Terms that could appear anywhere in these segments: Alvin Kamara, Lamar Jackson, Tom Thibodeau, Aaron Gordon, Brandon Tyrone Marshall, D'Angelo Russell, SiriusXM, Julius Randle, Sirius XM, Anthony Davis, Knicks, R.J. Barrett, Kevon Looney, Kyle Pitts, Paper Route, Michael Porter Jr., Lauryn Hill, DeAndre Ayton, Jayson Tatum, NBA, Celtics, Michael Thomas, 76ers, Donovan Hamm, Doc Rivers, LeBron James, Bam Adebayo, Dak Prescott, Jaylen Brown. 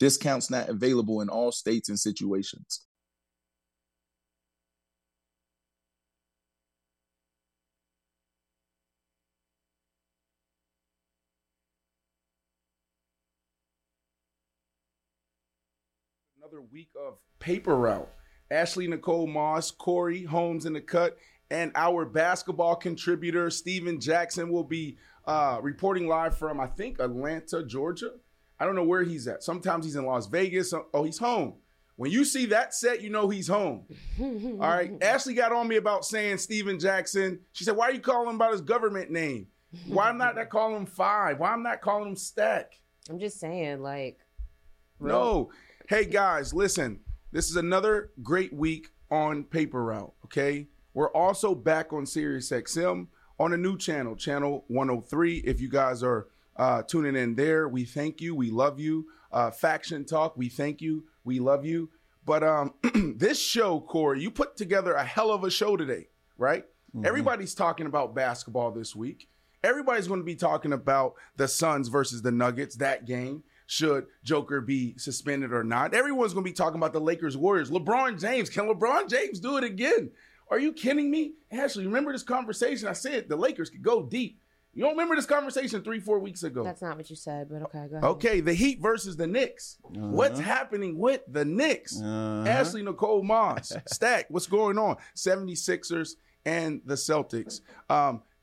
Discounts not available in all states and situations. Another week of Paper Route. Ashley Nicole Moss, Corey Holmes in the cut, and our basketball contributor, Steven Jackson, will be reporting live from, I think, Atlanta, Georgia. I don't know where he's at. Sometimes he's in Las Vegas. Oh, he's home. When you see that set, you know he's home. All right. Ashley got on me about saying Steven Jackson. She said, why are you calling him about his government name? Why am not I calling him Five? Why am not calling him Stack? I'm just saying, like. Really? No. Hey, guys, listen. This is another great week on Paper Route, okay? We're also back on SiriusXM on a new channel, Channel 103, if you guys are tuning in there. We thank you. We love you. Faction Talk. We thank you. We love you. But this show, Corey, you put together a hell of a show today, right? Mm-hmm. Everybody's talking about basketball this week. Everybody's going to be talking about the Suns versus the Nuggets, that game. Should Joker be suspended or not? Everyone's going to be talking about the Lakers Warriors. LeBron James. Can LeBron James do it again? Are you kidding me? Ashley, remember this conversation? I said the Lakers could go deep. You don't remember this conversation 3-4 weeks ago. That's not what you said, but okay, go ahead. Okay, the Heat versus the Knicks. Uh-huh. What's happening with the Knicks? Uh-huh. Ashley Nicole Moss, Stack, what's going on? 76ers and the Celtics.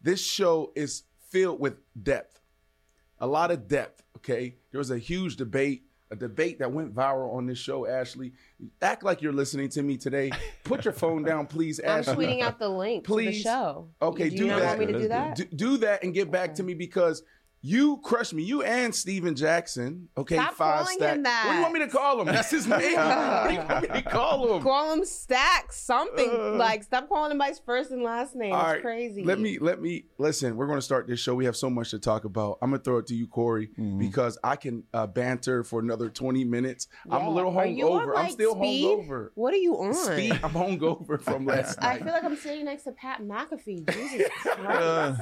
This show is filled with depth, a lot of depth, okay? There was a huge debate, a debate that went viral on this show, Ashley. Act like you're listening to me today. Put your phone down, please, Ashley. I'm tweeting out the link please. To the show. Okay, do you not want me to do that? Do that and get back to me because you crushed me. You and Steven Jackson. Okay, Stop Five Stack. Him that. What do you want me to call him? That's his name. What do you want me to call him? Call him Stack something. Stop calling him by his first and last name. All right, it's crazy. Let me listen. We're going to start this show. We have so much to talk about. I'm going to throw it to you, Corey, because I can banter for another 20 minutes. Yeah. I'm a little hungover. I'm still hungover. What are you on? Speed. I'm hungover from last night. I feel like I'm sitting next to Pat McAfee. Jesus Christ.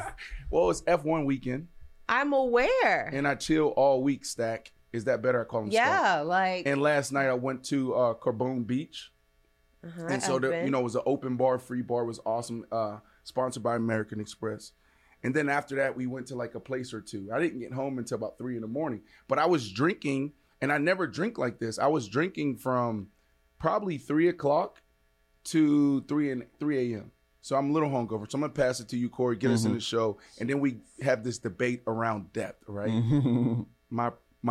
Well, it's F1 weekend. I'm aware. And I chill all week, Stack. Is that better? I call him Stack. Yeah, like. And last night I went to Carbone Beach. Uh-huh, and so, it was an open bar, free bar. It was awesome. Sponsored by American Express. And then after that, we went to like a place or two. I didn't get home until about 3 a.m. But I was drinking, and I never drink like this. I was drinking from probably 3 o'clock to 3 a.m. So I'm a little hungover. So I'm going to pass it to you, Corey. Get us in the show. And then we have this debate around depth, right? Mm-hmm.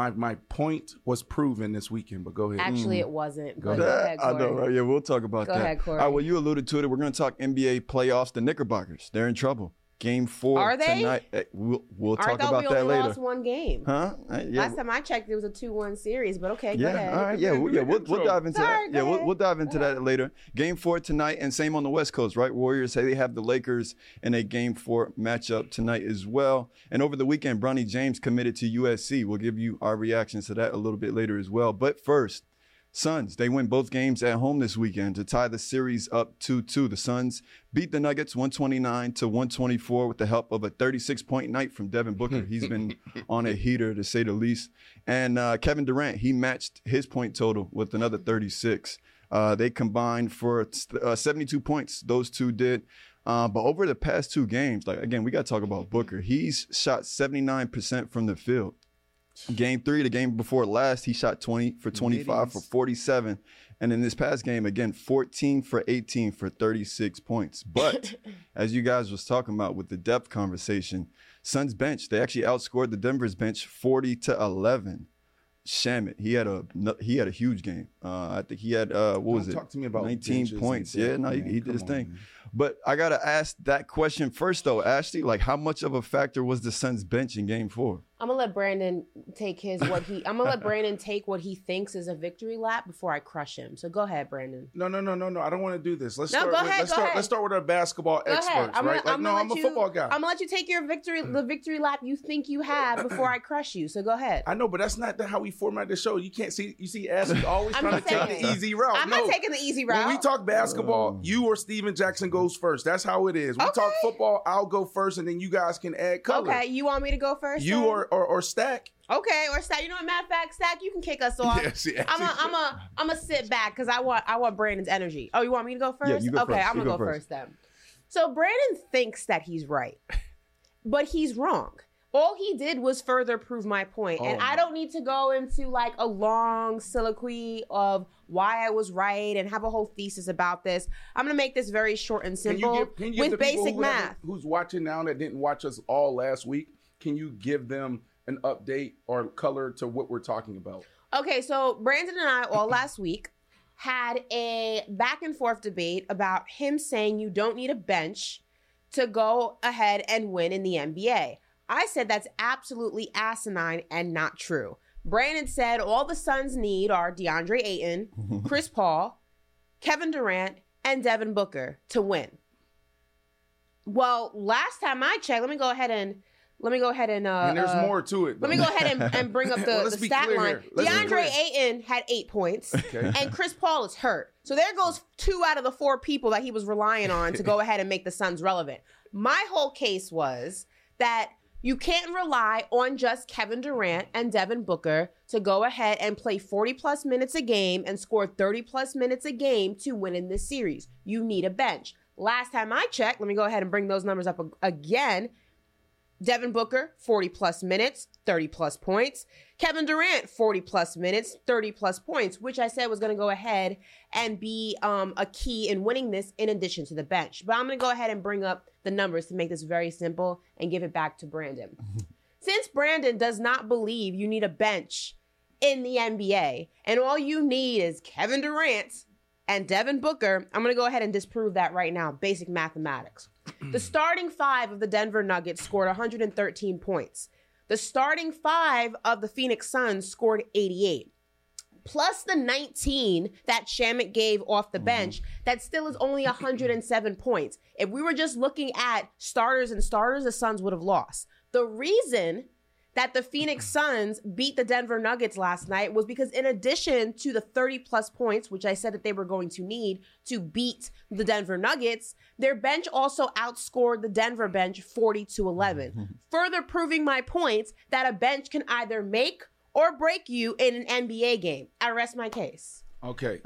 My point was proven this weekend, but go ahead. Actually, it wasn't. Go ahead, Corey. I know, right? Yeah, we'll talk about that. Go ahead, Corey. All right, well, you alluded to it. We're going to talk NBA playoffs. The Knickerbockers, they're in trouble. Game 4 tonight. We'll talk about that later. I thought we only lost one game. Huh? Yeah. Last time I checked, it was a 2-1 series, but okay, go ahead. All right, we'll dive into that. Yeah, we'll dive into that later. Game 4 tonight, and same on the West Coast, right? Warriors say they have the Lakers in a Game 4 matchup tonight as well. And over the weekend, Bronny James committed to USC. We'll give you our reactions to that a little bit later as well. But first, Suns, they win both games at home this weekend to tie the series up 2-2. The Suns beat the Nuggets 129-124 with the help of a 36-point night from Devin Booker. He's been on a heater, to say the least. And Kevin Durant, he matched his point total with another 36. They combined for 72 points. Those two did. But over the past two games, we got to talk about Booker. He's shot 79% from the field. Game three, the game before last, he shot 20 for 25 for 47. And in this past game, again, 14 for 18 for 36 points. But as you guys was talking about with the depth conversation, Suns bench, they actually outscored the Denver's bench 40 to 11. Shamit, he had a huge game. I think he had Talk to me about 19 points. Yeah, no, man, he did his thing. Man. But I gotta ask that question first, though, Ashley. Like, how much of a factor was the Suns bench in Game 4? I'm gonna let Brandon take what he thinks is a victory lap before I crush him. So go ahead, Brandon. No. I don't want to do this. Let's start with our basketball experts, right? I'm a football guy. I'm gonna let you take your victory lap you think you have before I crush you. So go ahead. I know, but that's not how we format the show. You can't see. You see, Ashley always trying to take the easy route. I'm not taking the easy route. When we talk basketball, you or Steven Jackson goes first. That's how it is. We talk football. I'll go first, and then you guys can add color. Okay, you want me to go first? You or Stack. Okay, or Stack. You know what? Matter of fact, Stack, you can kick us off. Yeah, I'm a sit back because I want Brandon's energy. Oh, you want me to go first? Yeah, you go first. I'm gonna go first then. So Brandon thinks that he's right, but he's wrong. All he did was further prove my point. Oh, and I don't need to go into like a long soliloquy of why I was right and have a whole thesis about this. I'm going to make this very short and simple with basic math. Who's watching now that didn't watch us all last week? Can you give them an update or color to what we're talking about? Okay, so Brandon and I all last week had a back and forth debate about him saying you don't need a bench to go ahead and win in the NBA. I said that's absolutely asinine and not true. Brandon said all the Suns need are DeAndre Ayton, Chris Paul, Kevin Durant, and Devin Booker to win. Well, last time I checked, let me go ahead and there's more to it, though. Let me go ahead and bring up the stat line. DeAndre Ayton had 8 points, and Chris Paul is hurt. So there goes 2 out of the 4 people that he was relying on to go ahead and make the Suns relevant. My whole case was that you can't rely on just Kevin Durant and Devin Booker to go ahead and play 40-plus minutes a game and score 30-plus minutes a game to win in this series. You need a bench. Last time I checked, let me go ahead and bring those numbers up again. Devin Booker, 40-plus minutes, 30-plus points. Kevin Durant, 40-plus minutes, 30-plus points, which I said was going to go ahead and be a key in winning this in addition to the bench. But I'm going to go ahead and bring up the numbers to make this very simple and give it back to Brandon. Since Brandon does not believe you need a bench in the NBA and all you need is Kevin Durant and Devin Booker, I'm going to go ahead and disprove that right now. Basic mathematics. The starting five of the Denver Nuggets scored 113 points. The starting five of the Phoenix Suns scored 88. Plus the 19 that Shamit gave off the bench, that still is only 107 points. If we were just looking at starters, the Suns would have lost. The reason that the Phoenix Suns beat the Denver Nuggets last night was because in addition to the 30-plus points, which I said that they were going to need to beat the Denver Nuggets, their bench also outscored the Denver bench 40-11, further proving my point that a bench can either make or break you in an NBA game. I rest my case. Okay.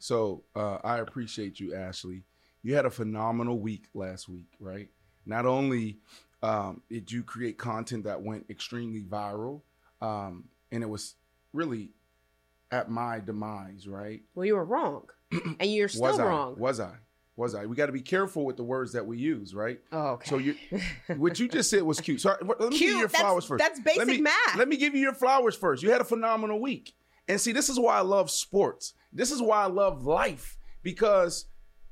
So I appreciate you, Ashley. You had a phenomenal week last week, right? Not only did you create content that went extremely viral, and it was really at my demise, right? Well, you were wrong. And you're still wrong. Was I? We got to be careful with the words that we use, right? Oh, okay. So what you just said was cute. So let me give you your flowers first. That's basic math. Let me give you your flowers first. You had a phenomenal week. And see, this is why I love sports. This is why I love life. Because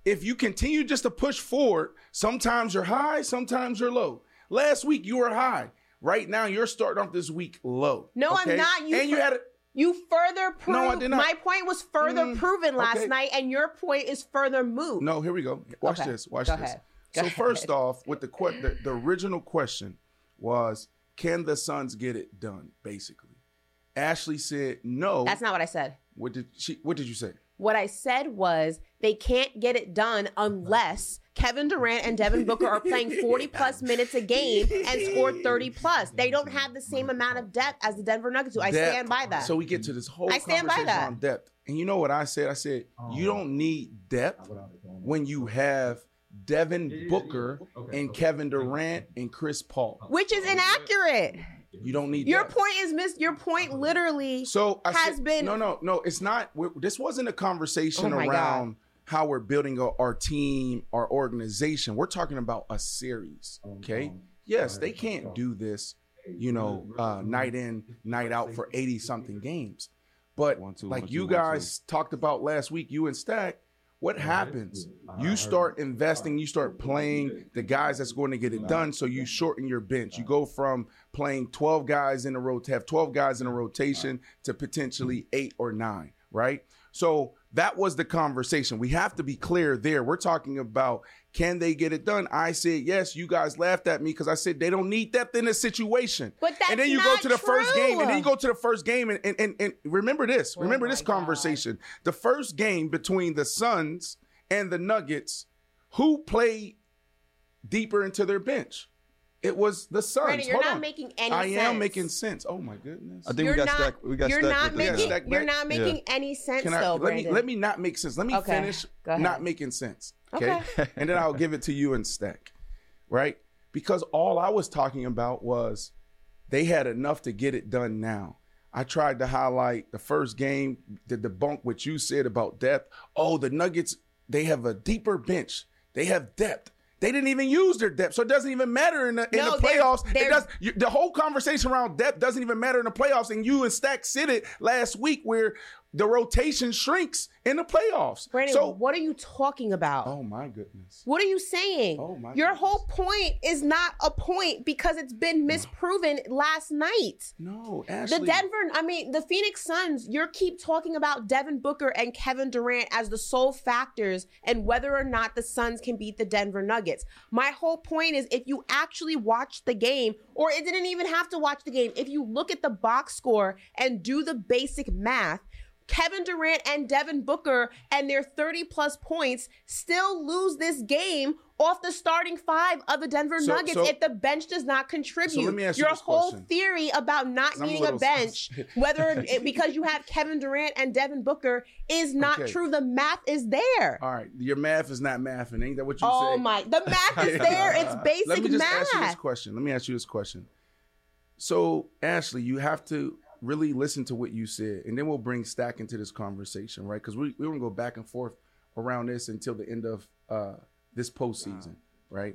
if you continue just to push forward, sometimes you're high, sometimes you're low. Last week, you were high. Right now, you're starting off this week low. No, okay? I'm not. You had a... You further proved... No, I did not. My point was further proven last night, and your point is further moved. No, here we go. Watch this. Watch this. So first off, with the original question was, can the Suns get it done, basically? Ashley said no. That's not what I said. What did you say? What I said was they can't get it done unless Kevin Durant and Devin Booker are playing 40-plus minutes a game and score 30-plus. They don't have the same amount of depth as the Denver Nuggets do. I stand by that. So we get to this whole conversation on depth. And you know what I said? I said, you don't need depth when you have Devin Booker and Kevin Durant and Chris Paul. Which is inaccurate. You don't need your that. Point is missed. Your point literally so has said, been. No. It's not. This wasn't a conversation around how we're building our team, our organization. We're talking about a series. Okay. Yes, they can't do this, night in, night out for 80 something games. But like you guys talked about last week, you and Stack, what happens? You start investing, you start playing the guys that's going to get it done, so you shorten your bench. You go from playing 12 guys in a row to have 12 guys in a rotation to potentially 8 or 9, right? So that was the conversation. We have to be clear there. We're talking about, can they get it done? I said yes. You guys laughed at me because I said they don't need depth in this situation. But that's and then you not go to the true. First game, and then you go to the first game, and remember this. Remember this conversation. God. The first game between the Suns and the Nuggets, who played deeper into their bench? It was the Suns. Brandon, you're not making any sense. I am making sense. Oh, my goodness. I think you're we got stuck. You're not making any sense, though, Brandon. Let me not make sense. Let me finish not making sense. Okay. And then I'll give it to you and Stack, right? Because all I was talking about was they had enough to get it done now. I tried to highlight the first game, to debunk what you said about depth. Oh, the Nuggets, they have a deeper bench. They have depth. They didn't even use their depth, so it doesn't even matter in the playoffs. The whole conversation around depth doesn't even matter in the playoffs, and you and Stack said it last week where the rotation shrinks in the playoffs. Brandon, so what are you talking about? Oh, my goodness. What are you saying? Oh, my Your whole point is not a point because it's been misproven last night. No, Ashley. The Phoenix Suns, you keep talking about Devin Booker and Kevin Durant as the sole factors and whether or not the Suns can beat the Denver Nuggets. My whole point is if you actually watch the game, or it didn't even have to watch the game, if you look at the box score and do the basic math, Kevin Durant and Devin Booker and their 30-plus points still lose this game off the starting five of the Denver Nuggets if the bench does not contribute. So let me ask you this whole question. Theory about not needing a bench, whether because you have Kevin Durant and Devin Booker, is not true. The math is there. All right, your math is not math, and ain't that what you say? Oh my, the math is there. It's basic math. Let me ask you this question. So, Ashley, you have to really listen to what you said, and then we'll bring Stack into this conversation, right? Because we're going to go back and forth around this until the end of this postseason, right?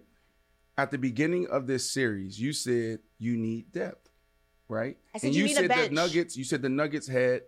At the beginning of this series, you said you need depth, right? I said you need a bench. You said the Nuggets had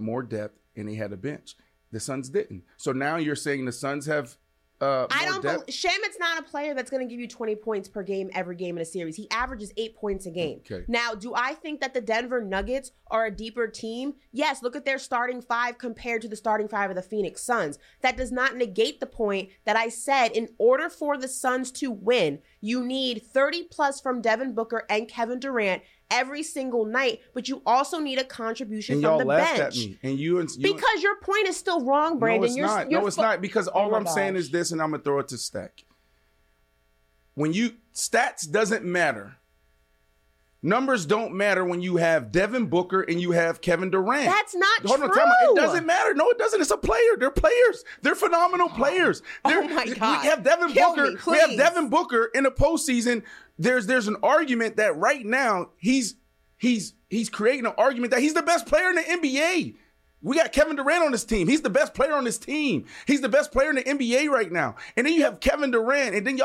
more depth and they had a bench. The Suns didn't. So now you're saying the Suns have Shamit's not a player that's going to give you 20 points per game every game in a series. He averages 8 points a game. Okay. Now, do I think that the Denver Nuggets are a deeper team? Yes, look at their starting five compared to the starting five of the Phoenix Suns. That does not negate the point that I said in order for the Suns to win, you need 30-plus from Devin Booker and Kevin Durant every single night, but you also need a contribution from the bench. And y'all laughed at me. Because your point is still wrong, Brandon. No, it's not. Because all I'm saying is this, and I'm going to throw it to Stack. Stats doesn't matter. Numbers don't matter when you have Devin Booker and you have Kevin Durant. That's not true. It doesn't matter. No, it doesn't. It's a player. They're players. They're phenomenal players. Oh my God. We have Devin Booker in the postseason. There's an argument that right now he's creating an argument that he's the best player in the NBA. We got Kevin Durant on this team. He's the best player on this team. He's the best player in the NBA right now. And then you have Kevin Durant. And then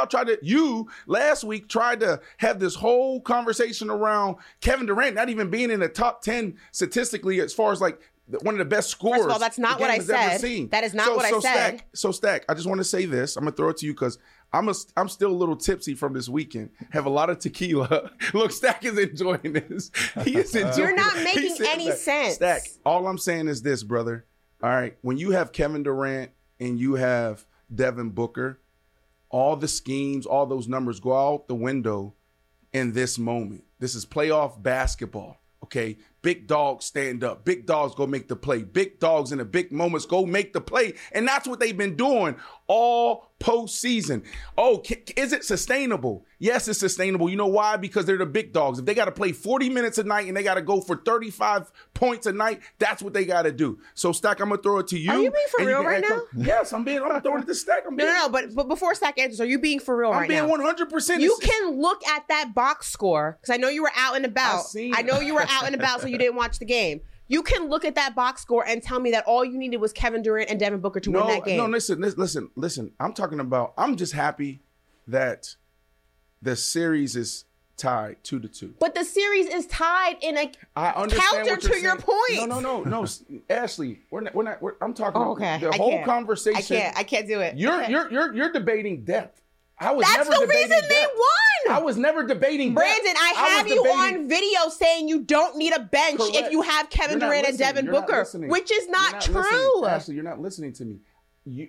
you last week tried to have this whole conversation around Kevin Durant not even being in the top 10 statistically as far as like one of the best scorers. First of all, that's not what I said. That is not what I said. Stack, I just want to say this. I'm going to throw it to you because I'm still a little tipsy from this weekend. Have a lot of tequila. Look, Stack is enjoying this. He is enjoying it. You're not making any sense. Stack, all I'm saying is this, brother. All right. When you have Kevin Durant and you have Devin Booker, all the schemes, all those numbers go out the window in this moment. This is playoff basketball. Okay. Big dogs stand up. Big dogs go make the play. Big dogs in the big moments go make the play. And that's what they've been doing all postseason. Oh, is it sustainable? Yes, it's sustainable. You know why? Because they're the big dogs. If they got to play 40 minutes a night and they got to go for 35 points a night, that's what they got to do. So, Stack, I'm going to throw it to you. Are you being for real right now? Yes, I'm throwing it to Stack. But before Stack answers, are you being for real right now? I'm being 100%. You can look at that box score because I know you were out and about. I know you were out and about, so you didn't watch the game. You can look at that box score and tell me that all you needed was Kevin Durant and Devin Booker to win that game. No, listen. I'm just happy that the series is tied 2-2. But the series is tied in a counter to your point. No, Ashley, we're not. I'm talking about the whole conversation. I can't do it. You're debating depth. I was never debating Brandon, that. I have you on video saying you don't need a bench if you have Kevin Durant and Devin Booker, which is not true. Ashley, you're not listening to me.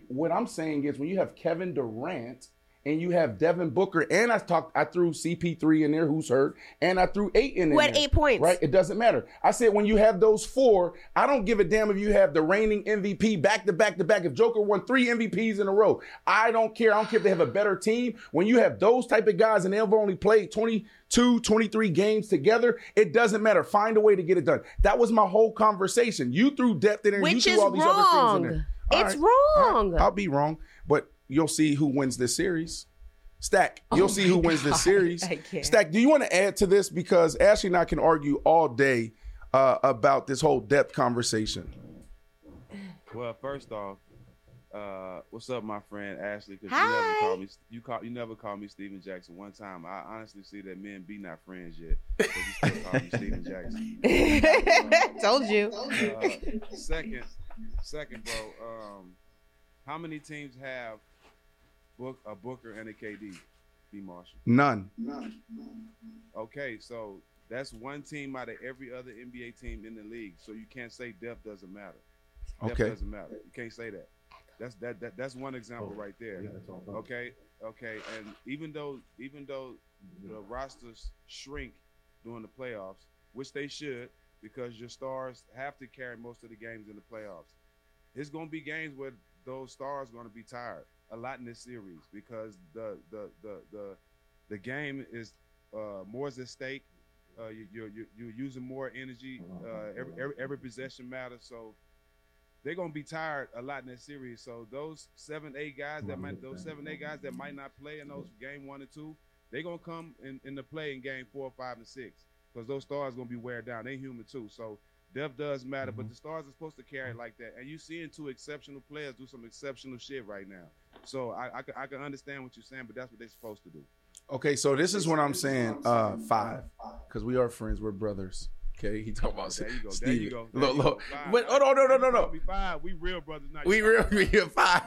What I'm saying is when you have Kevin Durant and you have Devin Booker, and I threw CP3 in there, who's hurt, and I threw 8 in there. What, 8 points? Right? It doesn't matter. I said when you have those 4, I don't give a damn if you have the reigning MVP back-to-back. If Joker won 3 MVPs in a row, I don't care. I don't care if they have a better team. When you have those type of guys and they've only played 22-23 games together, it doesn't matter. Find a way to get it done. That was my whole conversation. You threw depth in there. Which you threw all these other things in there. It's wrong. I'll be wrong, but... You'll see who wins this series. Stack, you'll see who wins this series. Stack, do you want to add to this? Because Ashley and I can argue all day about this whole depth conversation. Well, first off, what's up, my friend Ashley? Because you never called me Steven Jackson one time. I honestly see that me and B not friends yet. But you still call me Steven Jackson. Told you. Second, bro. How many teams have a Booker and a KD, B. Marshall? None. Okay, so that's one team out of every other NBA team in the league. So you can't say depth doesn't matter. Depth doesn't matter. You can't say that. That's one example right there. Yeah, okay. And even though the rosters shrink during the playoffs, which they should, because your stars have to carry most of the games in the playoffs. It's gonna be games where those stars going to be tired a lot in this series because the game is more at stake. You're using more energy. Every possession matters. So they're going to be tired a lot in this series. So those 7-8 guys that might not play in those game 1 and 2, they're going to come in the play in game 4, 5, and 6 because those stars going to be wear down. They're human too. So depth does matter, but the stars are supposed to carry like that. And you're seeing two exceptional players do some exceptional shit right now. So I can understand what you're saying, but that's what they're supposed to do. Okay, so this is what I'm saying, 5, because we are friends. We're brothers. Okay, he talking about there you go. Look. But no. We 5. We real brothers. We 5.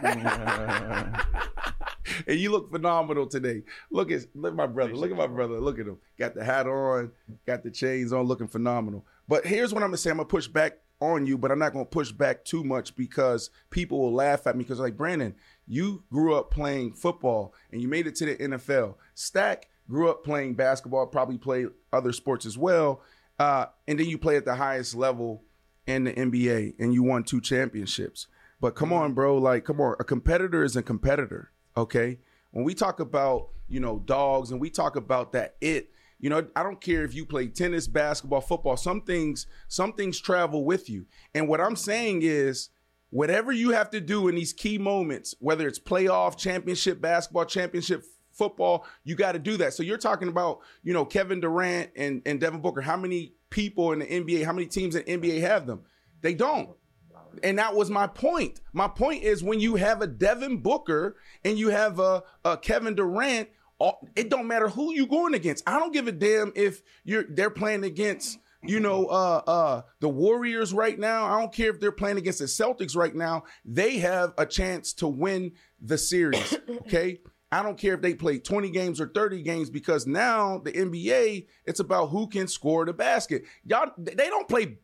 And you look phenomenal today. Look at my brother. Look at him. Got the hat on. Got the chains on. Looking phenomenal. But here's what I'm going to say. I'm going to push back on you, but I'm not going to push back too much because people will laugh at me because, like, Brandon, you grew up playing football and you made it to the NFL. Stack grew up playing basketball, probably played other sports as well, and then you play at the highest level in the NBA and you won 2 championships. But come on, bro, a competitor is a competitor, okay? When we talk about, dogs and we talk about that it, I don't care if you play tennis, basketball, football. Some things travel with you. And what I'm saying is whatever you have to do in these key moments, whether it's playoff, championship, basketball, championship, football, you got to do that. So you're talking about, Kevin Durant and Devin Booker. How many people in the NBA, how many teams in the NBA have them? They don't. And that was my point. My point is when you have a Devin Booker and you have a Kevin Durant, it don't matter who you going against. I don't give a damn if they're playing against, the Warriors right now. I don't care if they're playing against the Celtics right now. They have a chance to win the series, okay? I don't care if they play 20 games or 30 games because now the NBA, it's about who can score the basket. Y'all, they don't play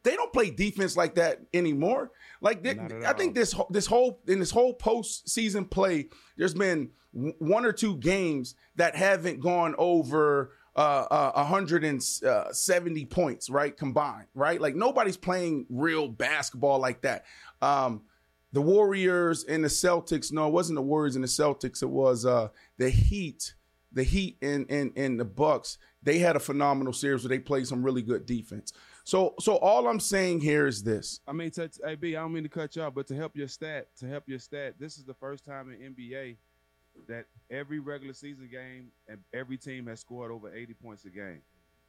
defense like that anymore. Like I think this whole postseason play, there's been 1 or 2 games that haven't gone over 170 points, right, combined, right? Like, nobody's playing real basketball like that. The Warriors and the Celtics, no, it wasn't the Warriors and the Celtics. It was the Heat and the Bucks. They had a phenomenal series where they played some really good defense. So all I'm saying here is this. I mean, AB, I don't mean to cut you off, but to help your stat, this is the first time in NBA that every regular season game and every team has scored over 80 points a game.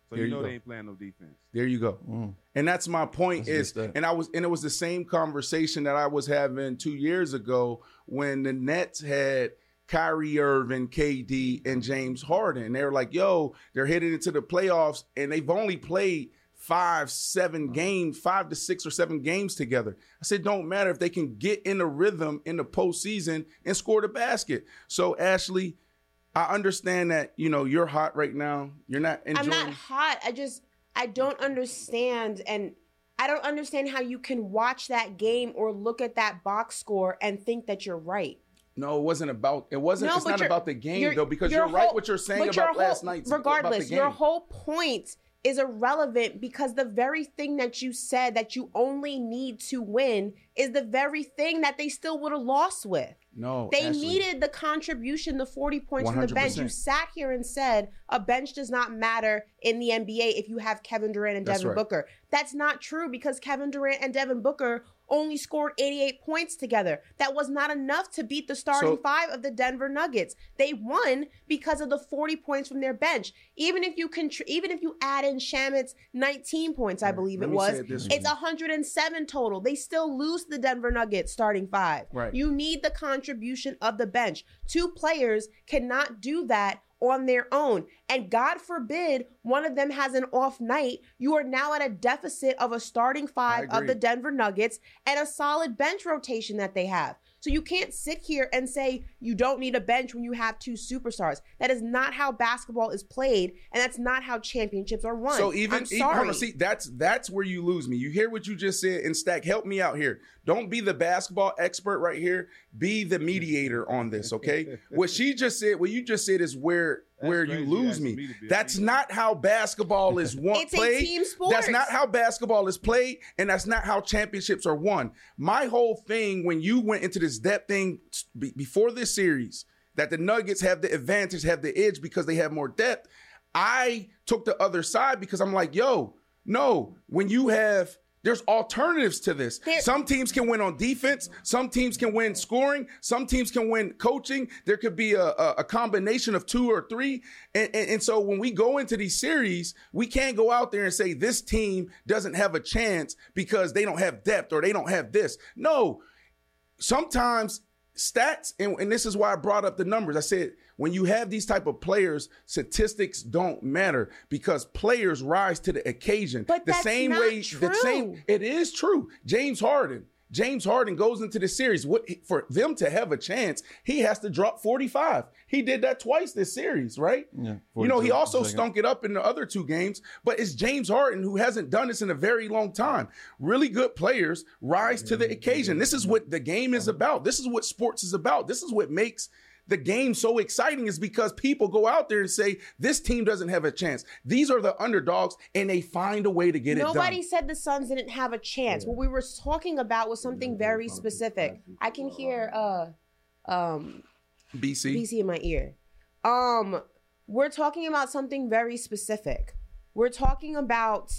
So they ain't playing no defense. There you go. Mm. And that's my point it was the same conversation that I was having 2 years ago when the Nets had Kyrie Irving, KD, and James Harden. They were like, yo, they're headed into the playoffs, and they've only played 5 to 6 or 7 games together. I said, don't matter if they can get in a rhythm in the postseason and score the basket. So, Ashley, I understand that, you know, you're hot right now. You're not enjoying. I'm not hot. I don't understand. And I don't understand how you can watch that game or look at that box score and think that you're right. No, it's not about the game, though, because you're right what you're saying about last night's. Regardless, your whole point is irrelevant because the very thing that you said that you only need to win is the very thing that they still would have lost with. No, they needed the contribution, the 40 points 100%. From the bench. You sat here and said a bench does not matter in the NBA if you have Kevin Durant and Devin Booker. That's not true because Kevin Durant and Devin Booker only scored 88 points together. That was not enough to beat the starting five of the Denver Nuggets. They won because of the 40 points from their bench. Even if you add in Shamit's 19 points, I believe it's 107 total. They still lose the Denver Nuggets starting five. Right. You need the contribution of the bench. Two players cannot do that on their own. And God forbid one of them has an off night. You are now at a deficit of a starting five of the Denver Nuggets and a solid bench rotation that they have. So you can't sit here and say you don't need a bench when you have two superstars. That is not how basketball is played, and that's not how championships are won. So even, see, that's where you lose me. You hear what you just said, and Stack, help me out here. Don't be the basketball expert right here. Be the mediator on this, okay? What you just said is where you lose me. That's not how basketball is played. It's a team sport. That's not how basketball is played, and that's not how championships are won. My whole thing when you went into this depth thing before this series, that the Nuggets have the advantage, have the edge because they have more depth, I took the other side because I'm like, yo, no, when you have – there's alternatives to this. Some teams can win on defense. Some teams can win scoring. Some teams can win coaching. There could be a combination of two or three. And so when we go into these series, we can't go out there and say this team doesn't have a chance because they don't have depth or they don't have this. No. Sometimes stats, and this is why I brought up the numbers. I said when you have these type of players, statistics don't matter because players rise to the occasion. But the that's same not way true. The same it is true. James Harden goes into the series. What for them to have a chance, he has to drop 45. He did that twice this series, right? Yeah, you know, he also stunk it up in the other two games, but it's James Harden who hasn't done this in a very long time. Really good players rise to the occasion. This is what the game is about. This is what sports is about. This is what makes the game so exciting is because people go out there and say, this team doesn't have a chance. These are the underdogs, and they find a way to get it done. Nobody said the Suns didn't have a chance. Yeah. What we were talking about was something very specific. I can hear BC in my ear. We're talking about something very specific. We're talking about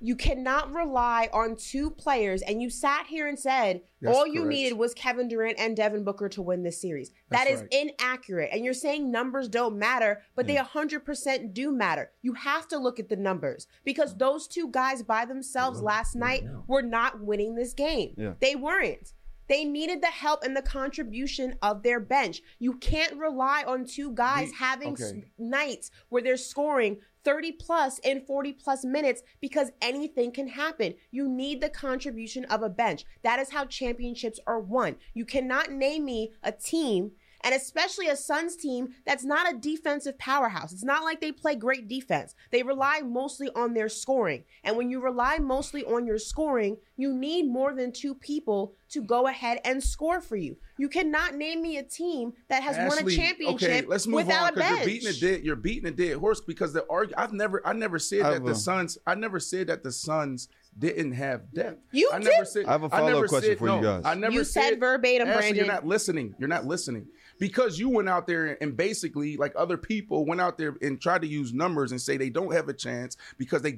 you cannot rely on two players, and you sat here and said you needed was Kevin Durant and Devin Booker to win this series. That is inaccurate, and you're saying numbers don't matter, but they 100% do matter. You have to look at the numbers because those two guys by themselves last night were not winning this game. Yeah. They weren't. They needed the help and the contribution of their bench. You can't rely on two guys having nights where they're scoring 30-plus and 40-plus minutes because anything can happen. You need the contribution of a bench. That is how championships are won. You cannot name me a team and especially a Suns team that's not a defensive powerhouse. It's not like they play great defense. They rely mostly on their scoring. And when you rely mostly on your scoring, you need more than two people to go ahead and score for you. You cannot name me a team that has won a championship without a bench. You're beating a dead horse because the I never said that the Suns didn't have depth. I have a follow-up question for you guys. You said verbatim, Brandon. You're not listening. Because you went out there and basically, like other people, went out there and tried to use numbers and say they don't have a chance because they're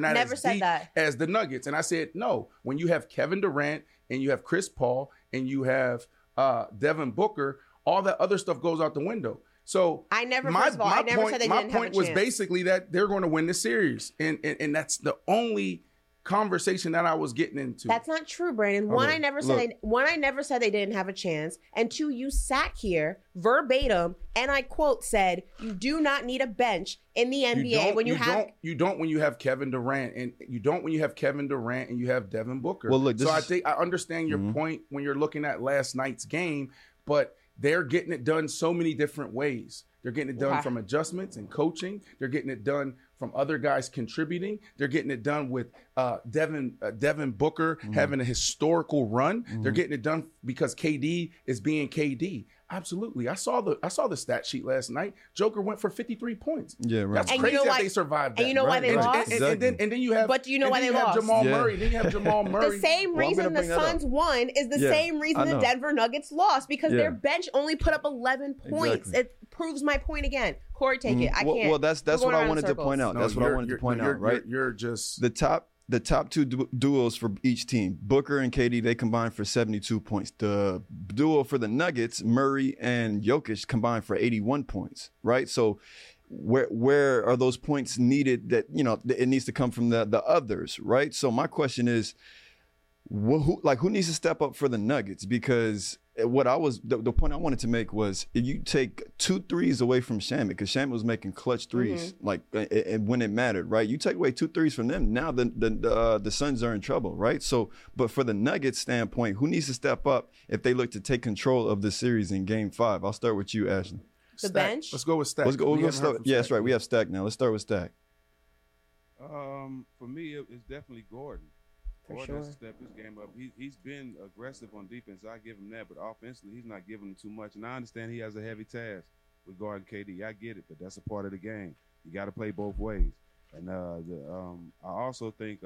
not as deep as the Nuggets. And I said, no, when you have Kevin Durant and you have Chris Paul and you have Devin Booker, all that other stuff goes out the window. So my point was basically that they're going to win the series. And that's the only conversation that I was getting into. That's not true, Brandon. I never said they didn't have a chance. And two, you sat here verbatim and I quote said, you do not need a bench in the NBA when you have Kevin Durant and you have Devin Booker. I understand your point when you're looking at last night's game, but they're getting it done so many different ways. They're getting it done from adjustments and coaching. They're getting it done from other guys contributing. They're getting it done with Devin Booker having a historical run. Mm-hmm. They're getting it done because KD is being KD. Absolutely. I saw the stat sheet last night. Joker went for 53 points. Yeah, right. That's crazy that they survived that. And you know why they lost? And then you have Jamal Murray. Then you have Jamal Murray. The same reason the Suns won is the same reason the Denver Nuggets lost, because their bench only put up 11 points. Exactly. It proves my point again. Corey, take it. I can't. Well, that's what I wanted to point out. That's what I wanted to point out, right? You're just the top two duos for each team, Booker and KD, they combined for 72 points. The duo for the Nuggets, Murray and Jokic, combined for 81 points, right? So where are those points needed that, you know, it needs to come from the others, right? So my question is, who needs to step up for the Nuggets? Because the point I wanted to make was, if you take 2 threes away from Shaman, because Shaman was making clutch threes, like, and when it mattered, right? You take away 2 threes from them, now the Suns are in trouble, right? So, but for the Nuggets standpoint, who needs to step up if they look to take control of the series in Game 5? I'll start with you, Ashley. The bench. Let's go with Stack. Yeah, that's right. We have Stack now. Let's start with Stack. For me, it's definitely Gordon. Gordon has to step his game up. He's been aggressive on defense. I give him that. But offensively, he's not giving him too much. And I understand he has a heavy task with guarding KD. I get it, but that's a part of the game. You got to play both ways. And I also think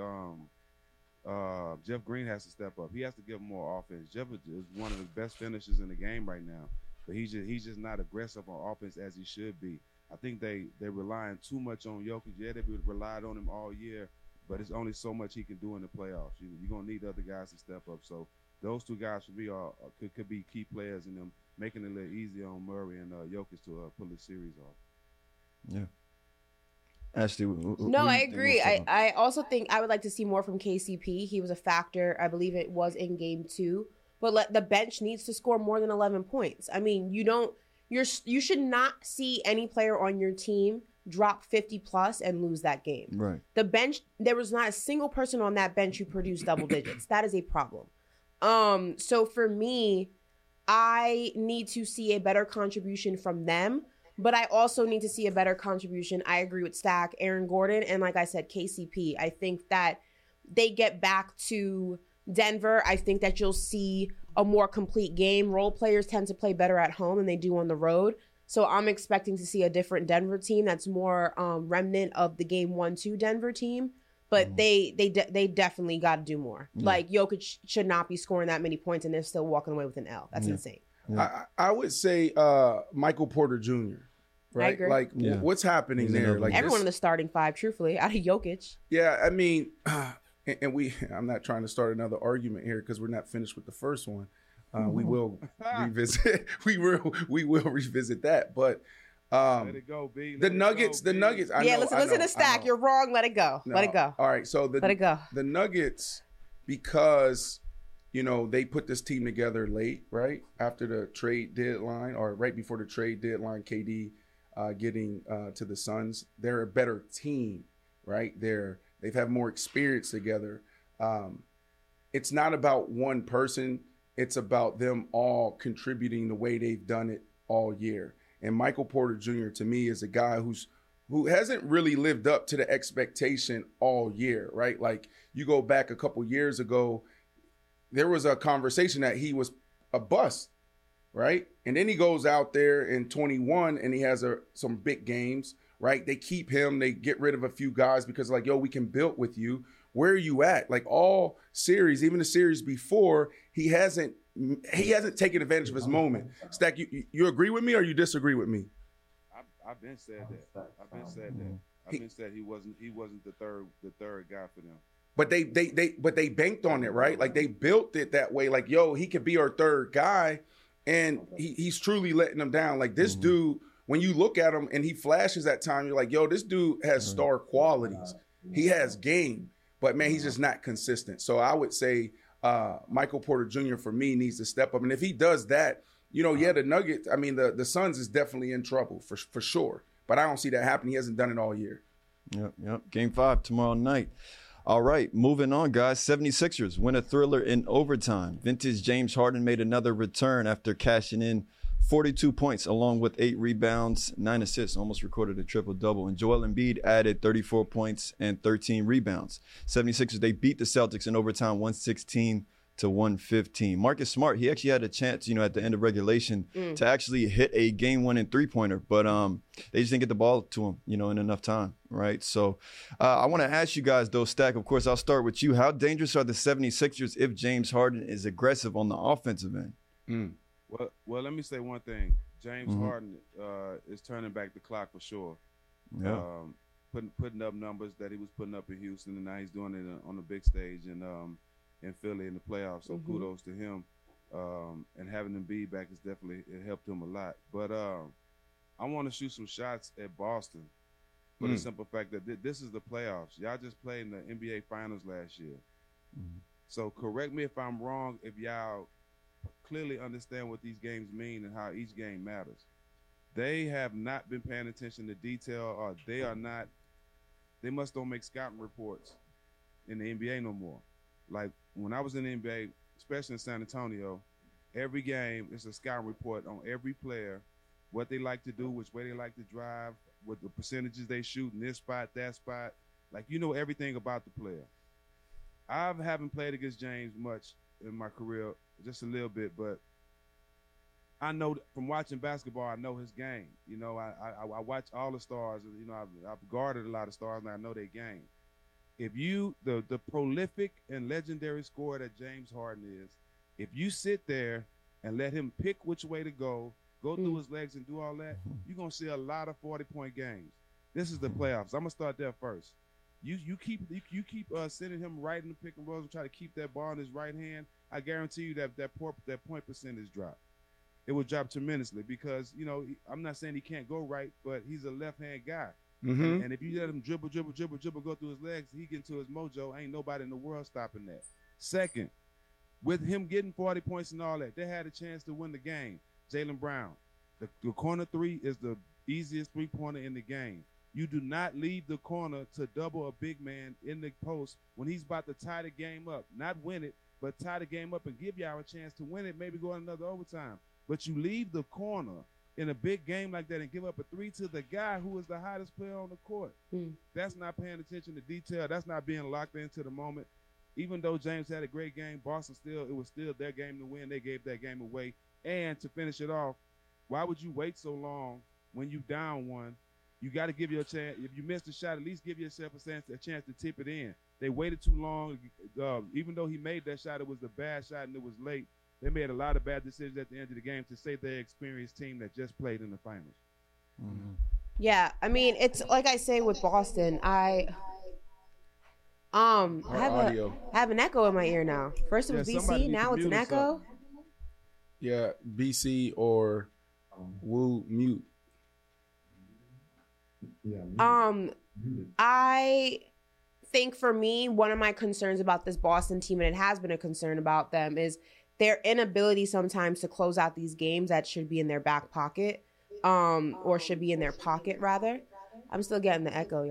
Jeff Green has to step up. He has to give him more offense. Jeff is one of the best finishers in the game right now. But he's just not aggressive on offense as he should be. I think they're relying too much on Jokic. Yeah, they've relied on him all year, but it's only so much he can do in the playoffs. You're going to need other guys to step up. So those two guys for me could be key players in them, making it a little easier on Murray and Jokic to pull the series off. Yeah. Ashley, I agree. I also think I would like to see more from KCP. He was a factor. I believe it was in Game 2. But the bench needs to score more than 11 points. I mean, you should not see any player on your team drop 50+ and lose that game. Right. The bench, there was not a single person on that bench who produced double digits. That is a problem. So for me, I need to see a better contribution from them, but I also need to see a better contribution. I agree with Stack, Aaron Gordon, and like I said, KCP. I think that they get back to Denver. I think that you'll see a more complete game. Role players tend to play better at home than they do on the road. So I'm expecting to see a different Denver team that's more remnant of the Game 1-2 Denver team, but they definitely got to do more. Yeah. Like Jokic should not be scoring that many points, and they're still walking away with an L. That's insane. Yeah. I would say Michael Porter Jr. Right? I agree. Like what's happening there? Like everyone in the starting five, truthfully, out of Jokic. Yeah, I mean, and I'm not trying to start another argument here because we're not finished with the first one. We will revisit. We will revisit that. But let it go, B. The Nuggets. Listen to Stack. You're wrong. Let it go. No. Let it go. All right. So the Nuggets, because they put this team together late, right after the trade deadline or right before the trade deadline. KD getting to the Suns. They're a better team, right? They've had more experience together. It's not about one person. It's about them all contributing the way they've done it all year. And Michael Porter Jr. to me is a guy who hasn't really lived up to the expectation all year, right? Like you go back a couple years ago, there was a conversation that he was a bust, right? And then he goes out there in 21 and he has some big games, right? They keep him, they get rid of a few guys because like, yo, we can build with you. Where are you at? Like all series, even the series before, he hasn't taken advantage of his moment. Stack, you agree with me or you disagree with me? I've been said that. I've been said he wasn't the third guy for them. But they banked on it, right? Like they built it that way. Like, yo, he could be our third guy, and he's truly letting them down. Like this dude, when you look at him and he flashes at time, you're like, yo, this dude has star qualities. He has game, but man, he's just not consistent. So I would say Michael Porter Jr. for me needs to step up, and if he does that, you know, yeah, the Nuggets, I mean, the Suns is definitely in trouble for sure. But I don't see that happening. He hasn't done it all year. Yep. Game 5 tomorrow night. All right, moving on, guys. 76ers win a thriller in overtime. Vintage James Harden made another return after cashing in 42 points along with 8 rebounds, 9 assists, almost recorded a triple-double. And Joel Embiid added 34 points and 13 rebounds. 76ers, they beat the Celtics in overtime 116 to 115. Marcus Smart, he actually had a chance, you know, at the end of regulation to actually hit a game-winning three-pointer, but they just didn't get the ball to him, you know, in enough time, right? So I want to ask you guys, though, Stack, of course, I'll start with you. How dangerous are the 76ers if James Harden is aggressive on the offensive end? Well, let me say one thing. James Harden is turning back the clock for sure. Yeah. Putting up numbers that he was putting up in Houston, and now he's doing it on the big stage in Philly in the playoffs. So kudos to him. And having Embiid back it helped him a lot. But I want to shoot some shots at Boston for the simple fact that this is the playoffs. Y'all just played in the NBA Finals last year. So correct me if I'm wrong, if y'all clearly understand what these games mean and how each game matters. They have not been paying attention to detail, or they must don't make scouting reports in the NBA no more. Like when I was in the NBA, especially in San Antonio, every game it's a scouting report on every player, what they like to do, which way they like to drive, what the percentages they shoot in this spot, that spot. Like you know everything about the player. I haven't played against James much in my career, just a little bit, but I know from watching basketball, I know his game. You know, I watch all the stars. You know, I've guarded a lot of stars, and I know their game. If you, the prolific and legendary scorer that James Harden is, if you sit there and let him pick which way to go through his legs and do all that, you're going to see a lot of 40-point games. This is the playoffs. I'm going to start there first. You keep sending him right in the pick and rolls and try to keep that ball in his right hand, I guarantee you that point percentage drop. It will drop tremendously because, you know, I'm not saying he can't go right, but he's a left-hand guy. And if you let him dribble, go through his legs, he get into his mojo. Ain't nobody in the world stopping that. Second, with him getting 40 points and all that, they had a chance to win the game. Jaylen Brown, the corner three is the easiest three-pointer in the game. You do not leave the corner to double a big man in the post when he's about to tie the game up. Not win it, but tie the game up and give y'all a chance to win it, maybe go in another overtime. But you leave the corner in a big game like that and give up a three to the guy who is the hottest player on the court. That's not paying attention to detail. That's not being locked into the moment. Even though James had a great game, Boston it was still their game to win. They gave that game away. And to finish it off, why would you wait so long when you down one? You got to give your chance. If you missed a shot, at least give yourself a chance to tip it in. They waited too long. Even though he made that shot, it was a bad shot and it was late. They made a lot of bad decisions at the end of the game to save their experienced team that just played in the finals. Yeah, I mean, it's like I say with Boston, I have an echo in my ear now. First it was BC, now it's an echo. Something. Yeah, BC or Woo mute. Yeah. I think for me, one of my concerns about this Boston team, and it has been a concern about them, is their inability sometimes to close out these games that should be in their back pocket, or should be in their pocket, rather. I'm still getting the echo,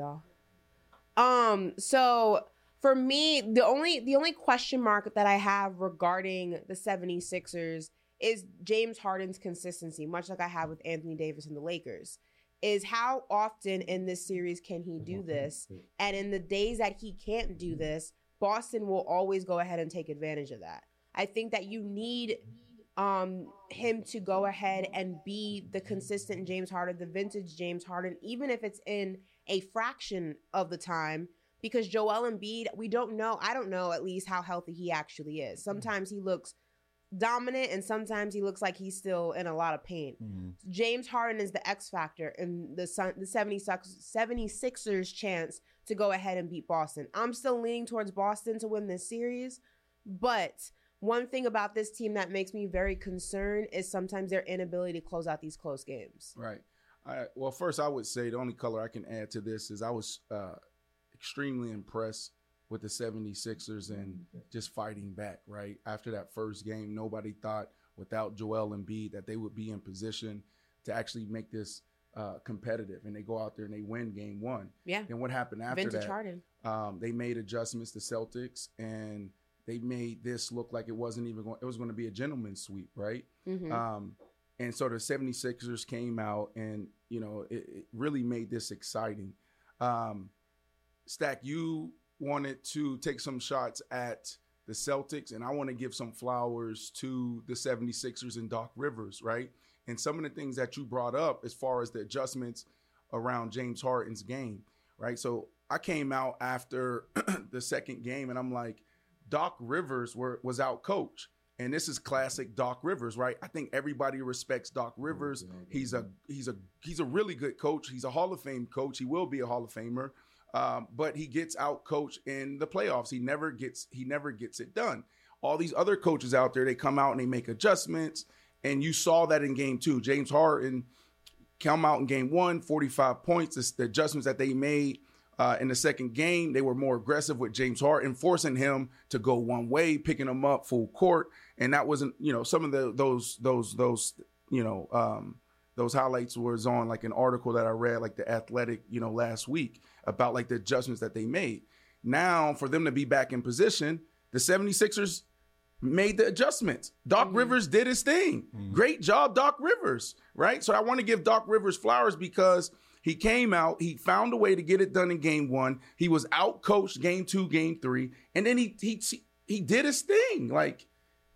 y'all. So for me, the only question mark that I have regarding the 76ers is James Harden's consistency, much like I have with Anthony Davis and the Lakers, is how often in this series can he do this? And in the days that he can't do this, Boston will always go ahead and take advantage of that. I think that you need him to go ahead and be the consistent James Harden, the vintage James Harden, even if it's in a fraction of the time, because Joel Embiid, we don't know, I don't know at least how healthy he actually is. Sometimes he looks dominant and sometimes he looks like he's still in a lot of pain. Mm-hmm. James Harden is the X factor and the 76ers chance to go ahead and beat Boston. I'm still leaning towards Boston to win this series, but one thing about this team that makes me very concerned is sometimes their inability to close out these close games. Right. Well, first I would say the only color I can add to this is I was extremely impressed with the 76ers and just fighting back, right? After that first game, nobody thought without Joel Embiid that they would be in position to actually make this competitive. And they go out there and they win game one. Yeah. And what happened after that? They made adjustments to Celtics and they made this look like it wasn't even going, it was going to be a gentleman's sweep, right? Mm-hmm. And so the 76ers came out and, you know, it really made this exciting. Stack, you wanted to take some shots at the Celtics, and I want to give some flowers to the 76ers and Doc Rivers, right? And some of the things that you brought up as far as the adjustments around James Harden's game, right? So I came out after the second game, and I'm like, Doc Rivers was out coach. And this is classic Doc Rivers, right? I think everybody respects Doc Rivers. He's a really good coach. He's a Hall of Fame coach. He will be a Hall of Famer. But he gets out coached in the playoffs. He never gets it done. All these other coaches out there, they come out and they make adjustments. And you saw that in game two. James Harden came out in game one, 45 points. It's the adjustments that they made in the second game, they were more aggressive with James Harden, forcing him to go one way, picking him up full court. And that wasn't, you know, some of the, those, you know, those highlights was on like an article that I read, like The Athletic, you know, last week about like the adjustments that they made. Now for them to be back in position, the 76ers made the adjustments. Doc Rivers did his thing. Great job, Doc Rivers, right? So I want to give Doc Rivers flowers because he came out, he found a way to get it done in game one. He was out-coached game two, game three, and then he did his thing. Like,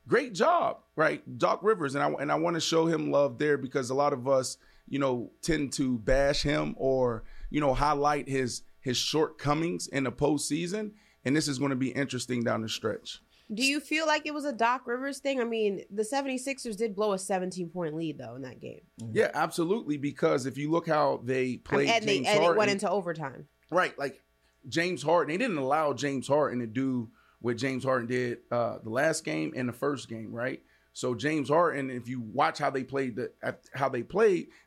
great job, right? Doc Rivers, and I want to show him love there because a lot of us, you know, tend to bash him or, you know, highlight his shortcomings in the postseason, and this is going to be interesting down the stretch. Do you feel like it was a Doc Rivers thing? I mean, the 76ers did blow a 17-point lead, though, in that game. Yeah, absolutely, because if you look how they played James Harden. And it went into overtime. Right, like James Harden. They didn't allow James Harden to do what James Harden did the last game and the first game, right? So James Harden, if you watch how they played,